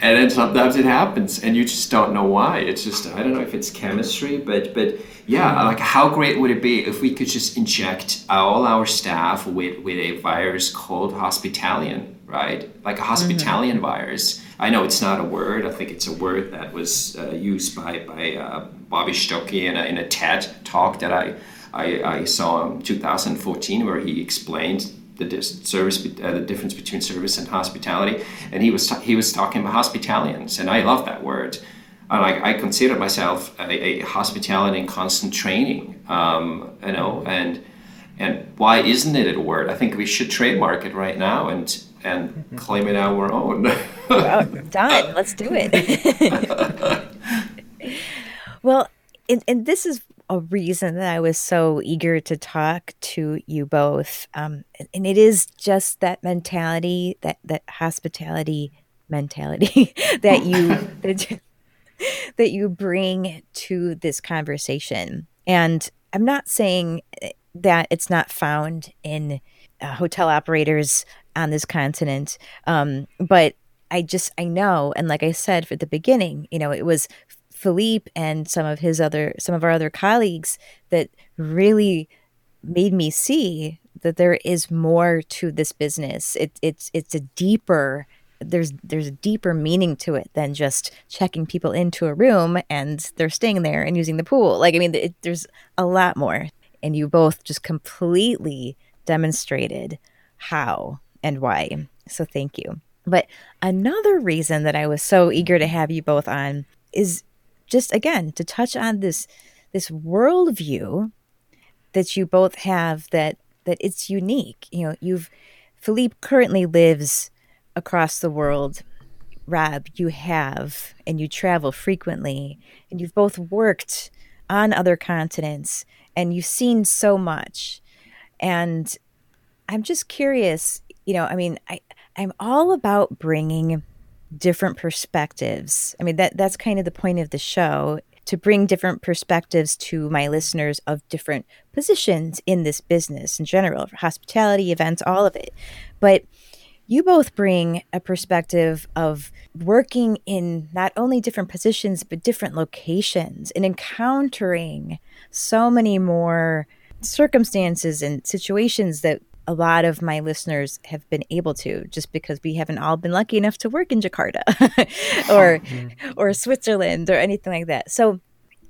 and then sometimes it happens, and you just don't know why. It's just I don't know if it's chemistry, but but. Yeah, like how great would it be if we could just inject all our staff with, with a virus called hospitalian, right? Like a hospitalian mm-hmm. virus. I know it's not a word. I think it's a word that was uh, used by by uh, Bobby Stokke in a, in a TED talk that I I, I saw in two thousand fourteen, where he explained the dis- service uh, the difference between service and hospitality, and he was ta- he was talking about hospitalians, and I love that word. And I, I consider myself a, a hospitality and constant training, um, you know, and and why isn't it a word? I think we should trademark it right now and and mm-hmm. claim it our own. Wow, done. Let's do it. Well, and, and this is a reason that I was so eager to talk to you both. Um, and it is just that mentality, that, that hospitality mentality that you... that, that you bring to this conversation. And I'm not saying that it's not found in uh, hotel operators on this continent, um, but I just, I know, and like I said at the beginning, you know, it was Philippe and some of his other, some of our other colleagues that really made me see that there is more to this business. It, it's, it's a deeper There's there's a deeper meaning to it than just checking people into a room and they're staying there and using the pool. Like, I mean, it, there's a lot more. And you both just completely demonstrated how and why. So thank you. But another reason that I was so eager to have you both on is just, again, to touch on this this worldview that you both have that, that it's unique. You know, you've Philippe currently lives across the world. Rob, you have, and you travel frequently, and you've both worked on other continents, and you've seen so much. And I'm just curious, you know, I mean, I, I'm all about bringing different perspectives. I mean, that that's kind of the point of the show, to bring different perspectives to my listeners of different positions in this business in general, hospitality, events, all of it. But you both bring a perspective of working in not only different positions, but different locations and encountering so many more circumstances and situations that a lot of my listeners have been able to, just because we haven't all been lucky enough to work in Jakarta or or Switzerland or anything like that. So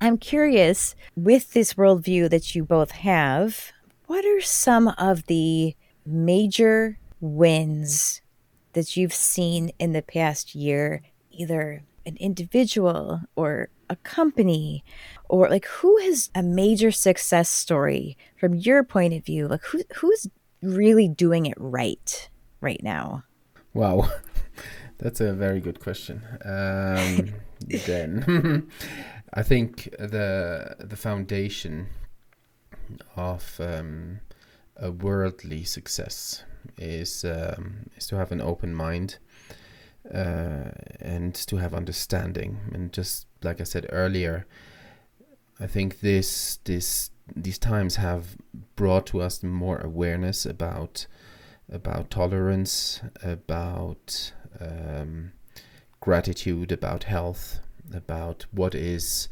I'm curious, with this worldview that you both have, what are some of the major wins that you've seen in the past year, either an individual or a company, or like who has a major success story from your point of view? Like who who's really doing it right right now? Wow, that's a very good question. Um, then I think the the foundation of um, a worldly success is um, is to have an open mind, uh, and to have understanding. And just like I said earlier, I think this this these times have brought to us more awareness about about tolerance, about um, gratitude, about health, about what is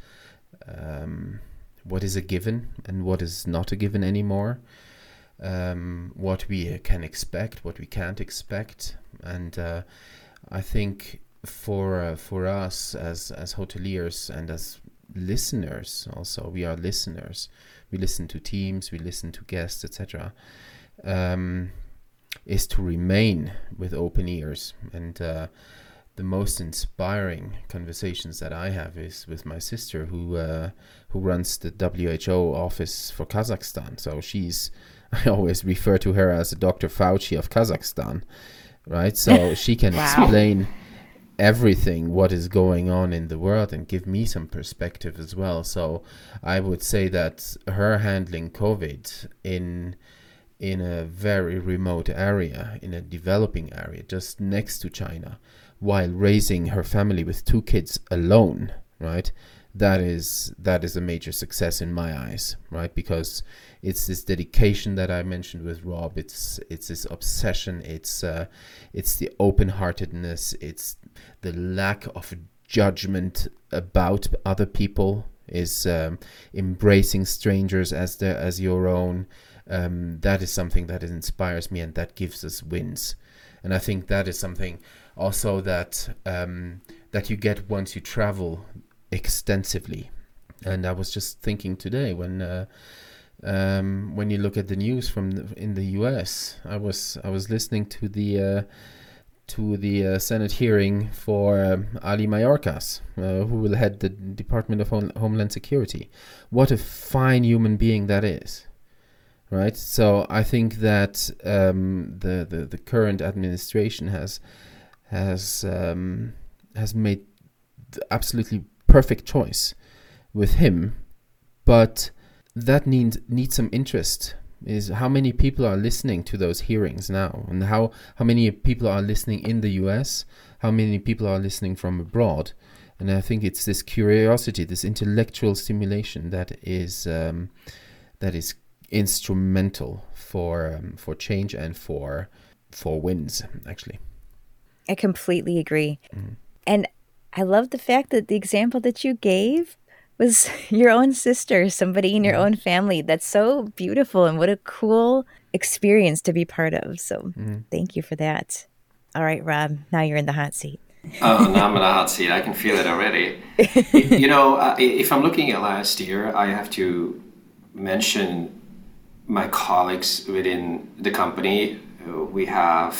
um, what is a given and what is not a given anymore, um, what we can expect, what we can't expect. And uh, I think for uh, for us as as hoteliers and as listeners, also we are listeners, we listen to teams, we listen to guests, etc., um is to remain with open ears. And uh, the most inspiring conversations that I have is with my sister, who uh, who runs the W H O office for Kazakhstan. So she's, I always refer to her as a Doctor Fauci of Kazakhstan, right? So she can wow. explain everything what is going on in the world and give me some perspective as well. So I would say that her handling COVID in in a very remote area, in a developing area just next to China, while raising her family with two kids alone, right, that is that is a major success in my eyes, right? Because it's this dedication that I mentioned with Rob, it's it's this obsession, it's uh, it's the open-heartedness, it's the lack of judgment about other people, is um, embracing strangers as the as your own. Um, that is something that inspires me, and that gives us wins. And I think that is something also that um, that you get once you travel extensively. And I was just thinking today when uh, um, when you look at the news from the, in the U S, I was I was listening to the uh, to the uh, Senate hearing for um, Ali Mayorkas, uh, who will head the Department of Home- Homeland Security. What a fine human being that is, right? So I think that um, the, the the current administration has has um, has made the absolutely perfect choice with him, but that needs needs some interest. Is how many people are listening to those hearings now, and how, how many people are listening in the U S, how many people are listening from abroad. And I think it's this curiosity, this intellectual stimulation that is um, that is instrumental for um, for change and for for wins, actually. I completely agree. Mm. And I love the fact that the example that you gave was your own sister, somebody in your own family. That's so beautiful, and what a cool experience to be part of. So mm. thank you for that. All right, Rob, now you're in the hot seat. Oh, now I'm in the hot seat. I can feel it already. You know, uh, if I'm looking at last year, I have to mention my colleagues within the company. We have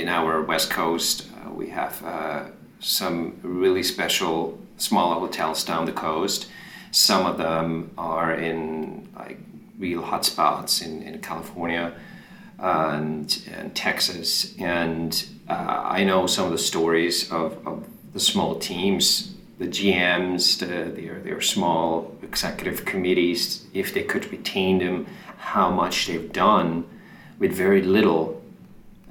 in our West Coast, uh, we have uh, some really special smaller hotels down the coast. Some of them are in like real hotspots in, in California and, and Texas. And uh, I know some of the stories of, of the small teams, the G Ms, the, their, their small executive committees, if they could retain them, how much they've done with very little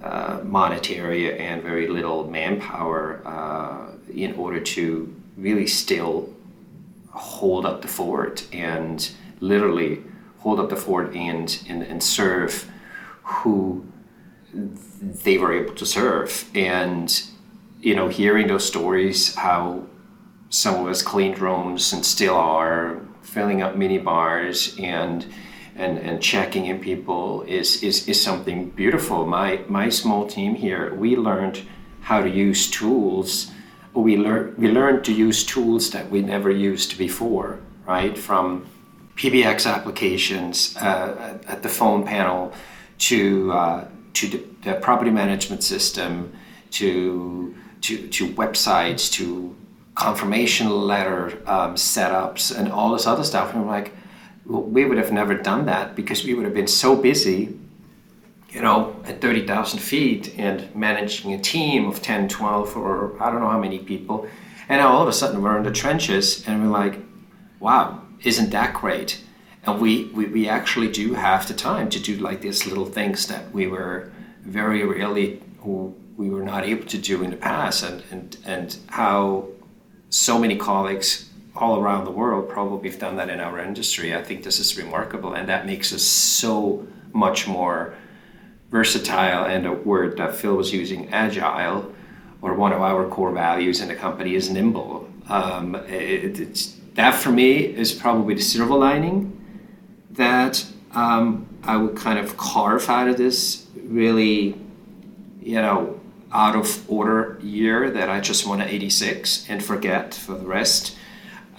uh, monetary and very little manpower uh, in order to really still hold up the fort and literally hold up the fort and, and, and serve who they were able to serve. And, you know, hearing those stories, how some of us cleaned rooms and still are, filling up mini bars and and, and checking in people is, is, is something beautiful. My my small team here, we learned how to use tools. We learn we learned to use tools that we never used before, right? From P B X applications uh, at the phone panel to uh, to the, the property management system, to to to websites, to confirmation letter um, setups, and all this other stuff. And I'm like, well, we would have never done that because we would have been so busy, you know, at thirty thousand feet and managing a team of ten, twelve, or I don't know how many people. And now all of a sudden we're in the trenches and we're like, wow, isn't that great? And we, we, we actually do have the time to do like these little things that we were very rarely, we were not able to do in the past, and, and, and how so many colleagues all around the world probably have done that in our industry. I think this is remarkable, and that makes us so much more versatile, and a word that Phil was using, agile, or one of our core values in the company is nimble. Um, it, it's, that for me is probably the silver lining that um, I would kind of carve out of this really, you know, out of order year that I just want to eighty-six and forget for the rest.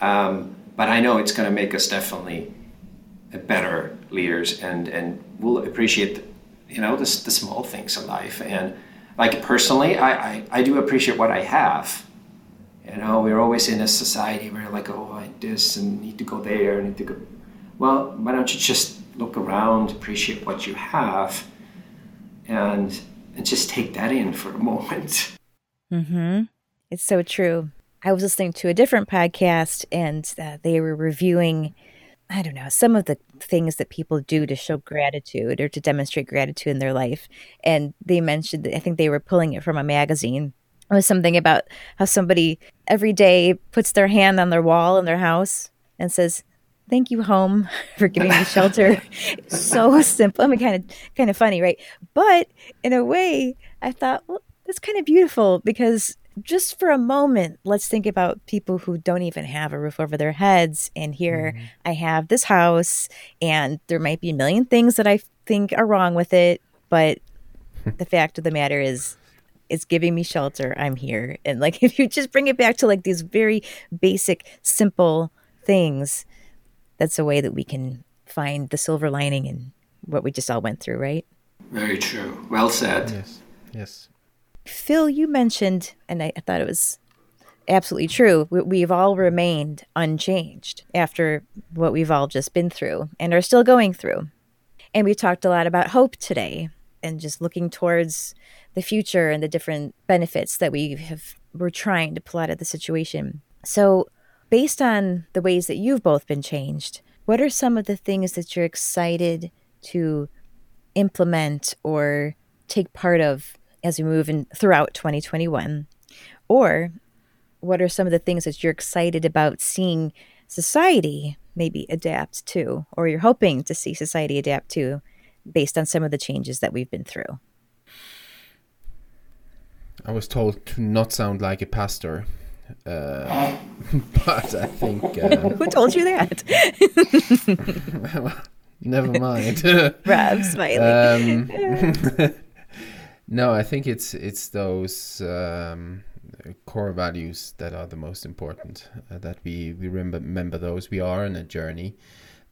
Um, but I know it's going to make us definitely better leaders, and, and we'll appreciate, the, you know, the, the small things in life. And like personally, I, I, I do appreciate what I have. You know, we're always in a society where like, oh, I need this and need to go there and need to go. Well, why don't you just look around, appreciate what you have, and and just take that in for a moment. Mm-hmm. It's so true. I was listening to a different podcast, and uh, they were reviewing, I don't know, some of the things that people do to show gratitude or to demonstrate gratitude in their life. And they mentioned, I think they were pulling it from a magazine. It was something about how somebody every day puts their hand on their wall in their house and says, "Thank you, home, for giving me shelter." So simple. I mean, kind of, kind of funny, right? But in a way, I thought, well, that's kind of beautiful, because just for a moment, let's think about people who don't even have a roof over their heads. And here mm-hmm. I have this house, and there might be a million things that I think are wrong with it, but the fact of the matter is, it's giving me shelter. I'm here. And like, if you just bring it back to like these very basic, simple things, that's a way that we can find the silver lining in what we just all went through, right? Very true. Well said. Yes. Yes. Phil, you mentioned, and I, I thought it was absolutely true, we, we've all remained unchanged after what we've all just been through and are still going through. And we talked a lot about hope today and just looking towards the future and the different benefits that we have, we're trying to pull out of the situation. So, based on the ways that you've both been changed, what are some of the things that you're excited to implement or take part of as we move in throughout twenty twenty-one? Or what are some of the things that you're excited about seeing society maybe adapt to, or you're hoping to see society adapt to based on some of the changes that we've been through? I was told to not sound like a pastor. Uh, but I think uh, who told you that? Well, never mind. Rob smiling. Um, no, I think it's it's those um, core values that are the most important. Uh, that we we remember, remember those. We are on a journey.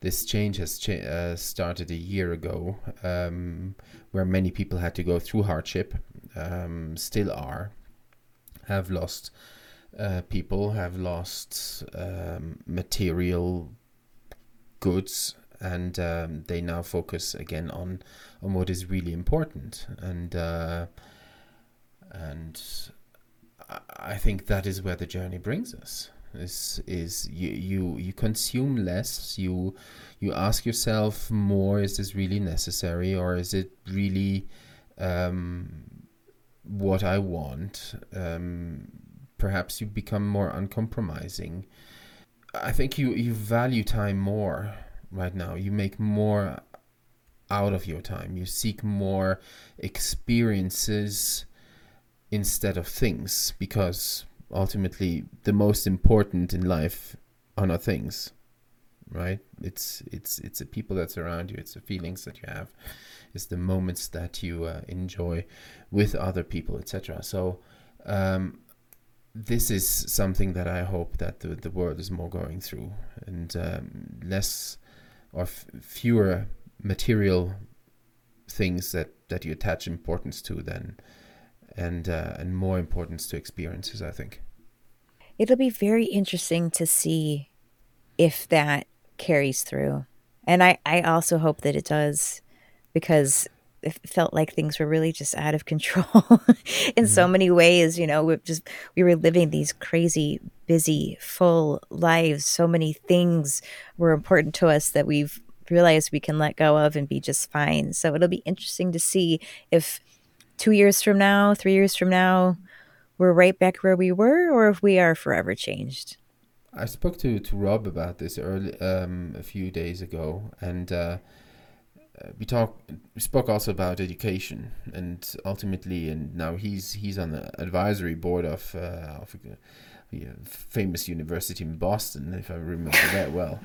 This change has cha- uh, started a year ago, um, where many people had to go through hardship. Um, still are, have lost. Uh, people have lost um, material goods, and um, they now focus again on, on what is really important. And uh, and I think that is where the journey brings us. Is is you, you you consume less. You you ask yourself more: is this really necessary, or is it really um, what I want? Um, Perhaps you become more uncompromising. I think you, you value time more right now. You make more out of your time. You seek more experiences instead of things, because ultimately the most important in life are not things. right? It's it's it's the people that surround you. It's the feelings that you have. It's the moments that you uh, enjoy with other people, et cetera. So um, this is something that I hope that the, the world is more going through, and um, less or f- fewer material things that, that you attach importance to then, and uh, and more importance to experiences, I think. It'll be very interesting to see if that carries through. And I, I also hope that it does, because it felt like things were really just out of control in mm-hmm. so many ways. You know, we just we were living these crazy, busy, full lives. So many things were important to us that we've realized we can let go of and be just fine. So it'll be interesting to see if two years from now, three years from now, we're right back where we were, or if we are forever changed. I spoke to, to Rob about this early um, a few days ago, and uh, we talked we spoke also about education, and ultimately, and now he's he's on the advisory board of uh, of a famous university in Boston, if I remember that well.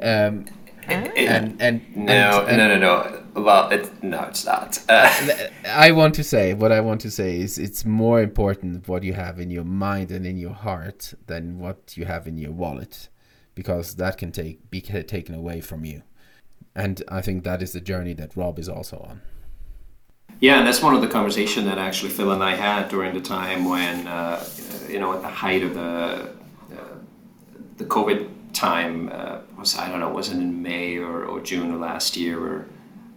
um, And, and, and, and, no, and, no, no, no. Well, it's, no, it's not. Uh. I want to say, what I want to say is it's more important what you have in your mind and in your heart than what you have in your wallet, because that can take be taken away from you. And I think that is the journey that Rob is also on. Yeah, and that's one of the conversation that actually Phil and I had during the time when, uh, you know, at the height of the, uh, the COVID time, uh, was I don't know, wasn't in May or, or June of last year, where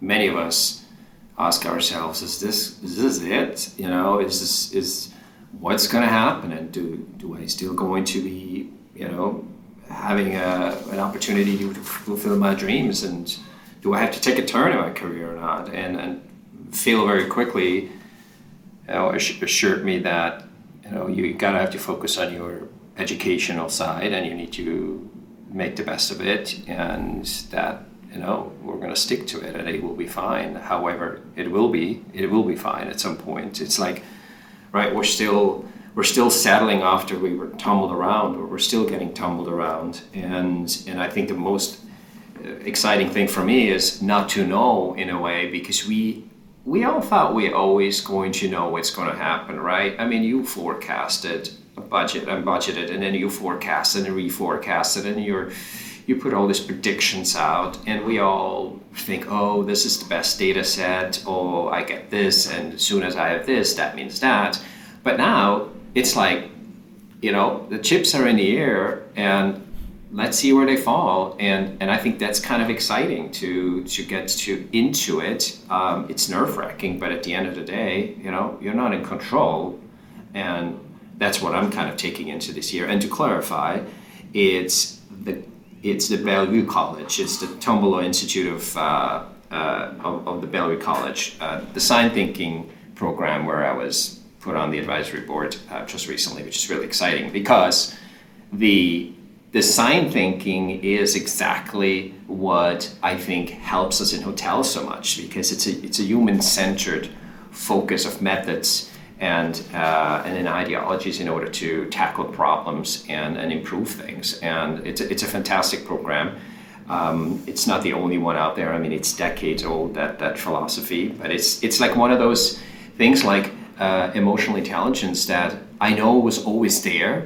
many of us ask ourselves, is this is this it? You know, is this is what's going to happen, and do do I still going to be, you know, having a an opportunity to fulfill my dreams, and do I have to take a turn in my career or not? And and Phil very quickly, you know, assured me that, you know, you gotta have to focus on your educational side, and you need to make the best of it, and that, you know, we're going to stick to it and it will be fine. However, it will be it will be fine at some point. It's like, right, we're still we're still settling after we were tumbled around, or we're still getting tumbled around. And and I think the most exciting thing for me is not to know, in a way, because we we all thought we're always going to know what's going to happen, right? I mean, you forecasted budget and budgeted, and then you forecast and reforecast it, and you're you put all these predictions out, and we all think, oh, this is the best data set, oh, I get this, and as soon as I have this, that means that. But now it's like, you know, the chips are in the air, and let's see where they fall. And and I think that's kind of exciting to to get to into it. Um, it's nerve-wracking, but at the end of the day, you know, you're not in control. And that's what I'm kind of taking into this year. And to clarify, it's the it's the Bellevue College. It's the Tombolo Institute of uh, uh, of, of the Bellevue College, uh, the design thinking program, where I was put on the advisory board uh, just recently, which is really exciting, because the design thinking is exactly what I think helps us in hotels so much, because it's a it's a human-centered focus of methods and uh, and in ideologies in order to tackle problems and, and improve things. And it's a, it's a fantastic program. Um, it's not the only one out there. I mean, it's decades old, that that philosophy, but it's it's like one of those things like uh, emotional intelligence that I know was always there.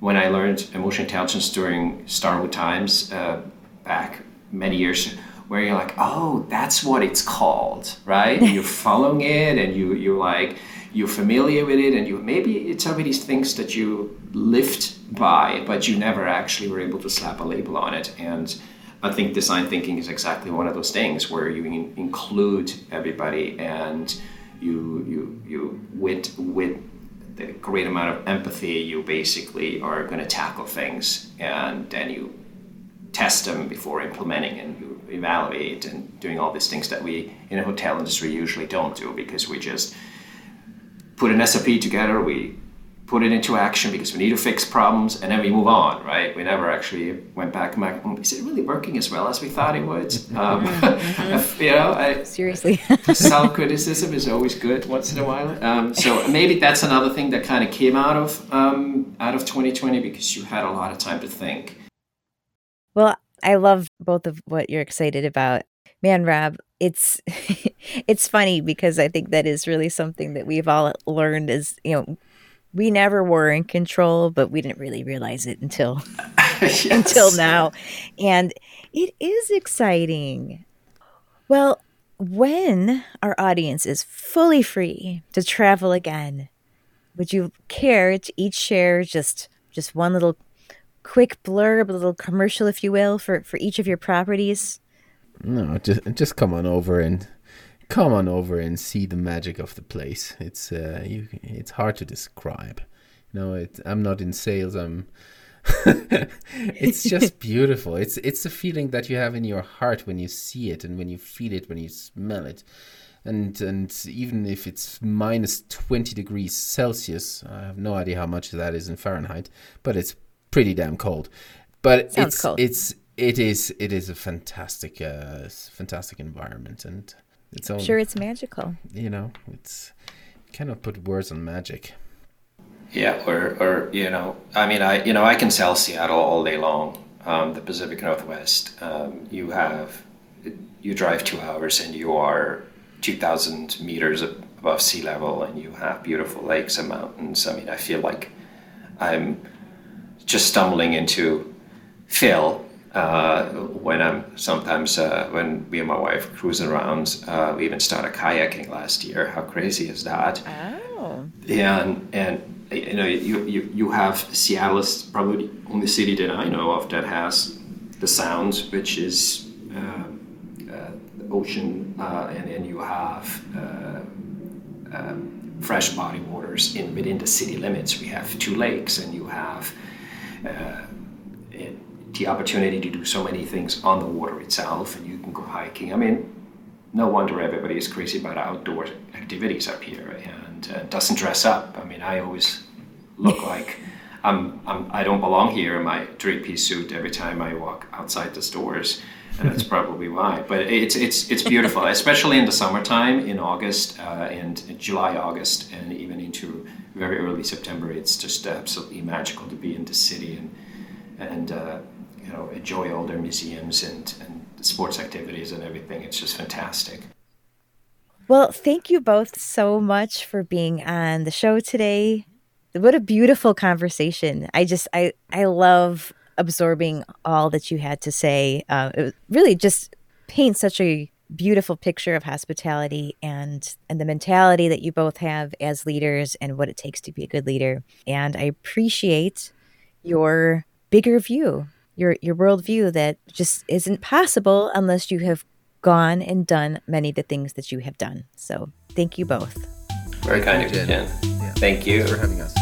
When I learned emotional intelligence during Starwood times uh, back many years ago, where you're like, oh, that's what it's called, right? And you're following it, and you you're like, you're familiar with it, and you maybe it's some of these things that you lived by, but you never actually were able to slap a label on it. And I think design thinking is exactly one of those things where you in, include everybody, and you you you with with the great amount of empathy, you basically are going to tackle things, and then you test them before implementing, and you evaluate, and doing all these things that we in the hotel industry usually don't do, because we just put an S O P together, we put it into action because we need to fix problems, and then we move on, right? We never actually went back and back, is it really working as well as we thought it would? Um, mm-hmm. You know, I, seriously. Self-criticism is always good once in a while. Um, so maybe that's another thing that kind of came out of um, out of twenty twenty, because you had a lot of time to think. Well, I love both of what you're excited about. Man, Rob, it's it's funny because I think that is really something that we've all learned is, you know, we never were in control, but we didn't really realize it until yes. until now. And it is exciting. Well, when our audience is fully free to travel again, would you care to each share just just one little quick blurb, a little commercial, if you will, for, for each of your properties? No, just just come on over and come on over and see the magic of the place. It's uh, you, it's hard to describe. You know, it, I'm not in sales. I'm. It's just beautiful. It's it's the feeling that you have in your heart when you see it, and when you feel it, when you smell it, and and even if it's minus twenty degrees Celsius, I have no idea how much that is in Fahrenheit, but it's pretty damn cold. But Sounds it's cold. it's. It is. It is a fantastic, uh, fantastic environment, and it's. I'm own, sure, it's magical. You know, it's cannot put words on magic. Yeah, or or you know, I mean, I you know, I can sell Seattle all day long. Um, the Pacific Northwest. Um, you have, you drive two hours and you are two thousand meters above sea level, and you have beautiful lakes and mountains. I mean, I feel like I'm just stumbling into Phil. Uh, when I'm sometimes uh, when me and my wife cruise around, uh, we even started kayaking last year. How crazy is that? Oh. Yeah, and, and you know, you, you, you have Seattle is probably the only city that I know of that has the Sound, which is uh, uh, the ocean, uh, and and you have uh, uh, fresh body waters in within the city limits. We have two lakes, and you have. Uh, it, the opportunity to do so many things on the water itself, and you can go hiking. I mean, no wonder everybody is crazy about outdoor activities up here and uh, doesn't dress up. I mean, I always look like I'm, I'm, I don't belong here in my three-piece suit every time I walk outside the stores, and that's probably why. But it's it's it's beautiful, especially in the summertime, in August, uh, and in July, August, and even into very early September. It's just absolutely magical to be in the city and, and uh, you know, enjoy all their museums and, and sports activities and everything. It's just fantastic. Well, thank you both so much for being on the show today. What a beautiful conversation. I just, I, I love absorbing all that you had to say. Uh, it really just paints such a beautiful picture of hospitality and, and the mentality that you both have as leaders and what it takes to be a good leader. And I appreciate your bigger view. Your your worldview that just isn't possible unless you have gone and done many of the things that you have done. So thank you both. Very kind of you, Jen. Yeah. Thank you. Thanks for having us.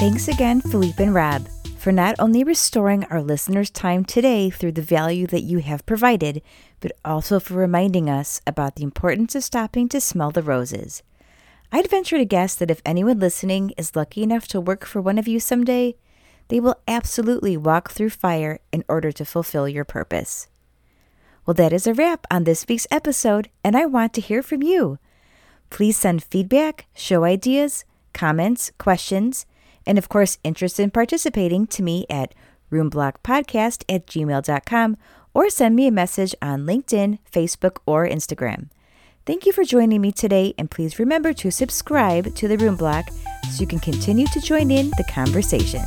Thanks again, Philippe and Rob, for not only restoring our listeners' time today through the value that you have provided, but also for reminding us about the importance of stopping to smell the roses. I'd venture to guess that if anyone listening is lucky enough to work for one of you someday, they will absolutely walk through fire in order to fulfill your purpose. Well, that is a wrap on this week's episode, and I want to hear from you. Please send feedback, show ideas, comments, questions, and of course, interest in participating to me at roomblockpodcast at gmail dot com or send me a message on LinkedIn, Facebook, or Instagram. Thank you for joining me today, and please remember to subscribe to The Room Block so you can continue to join in the conversation.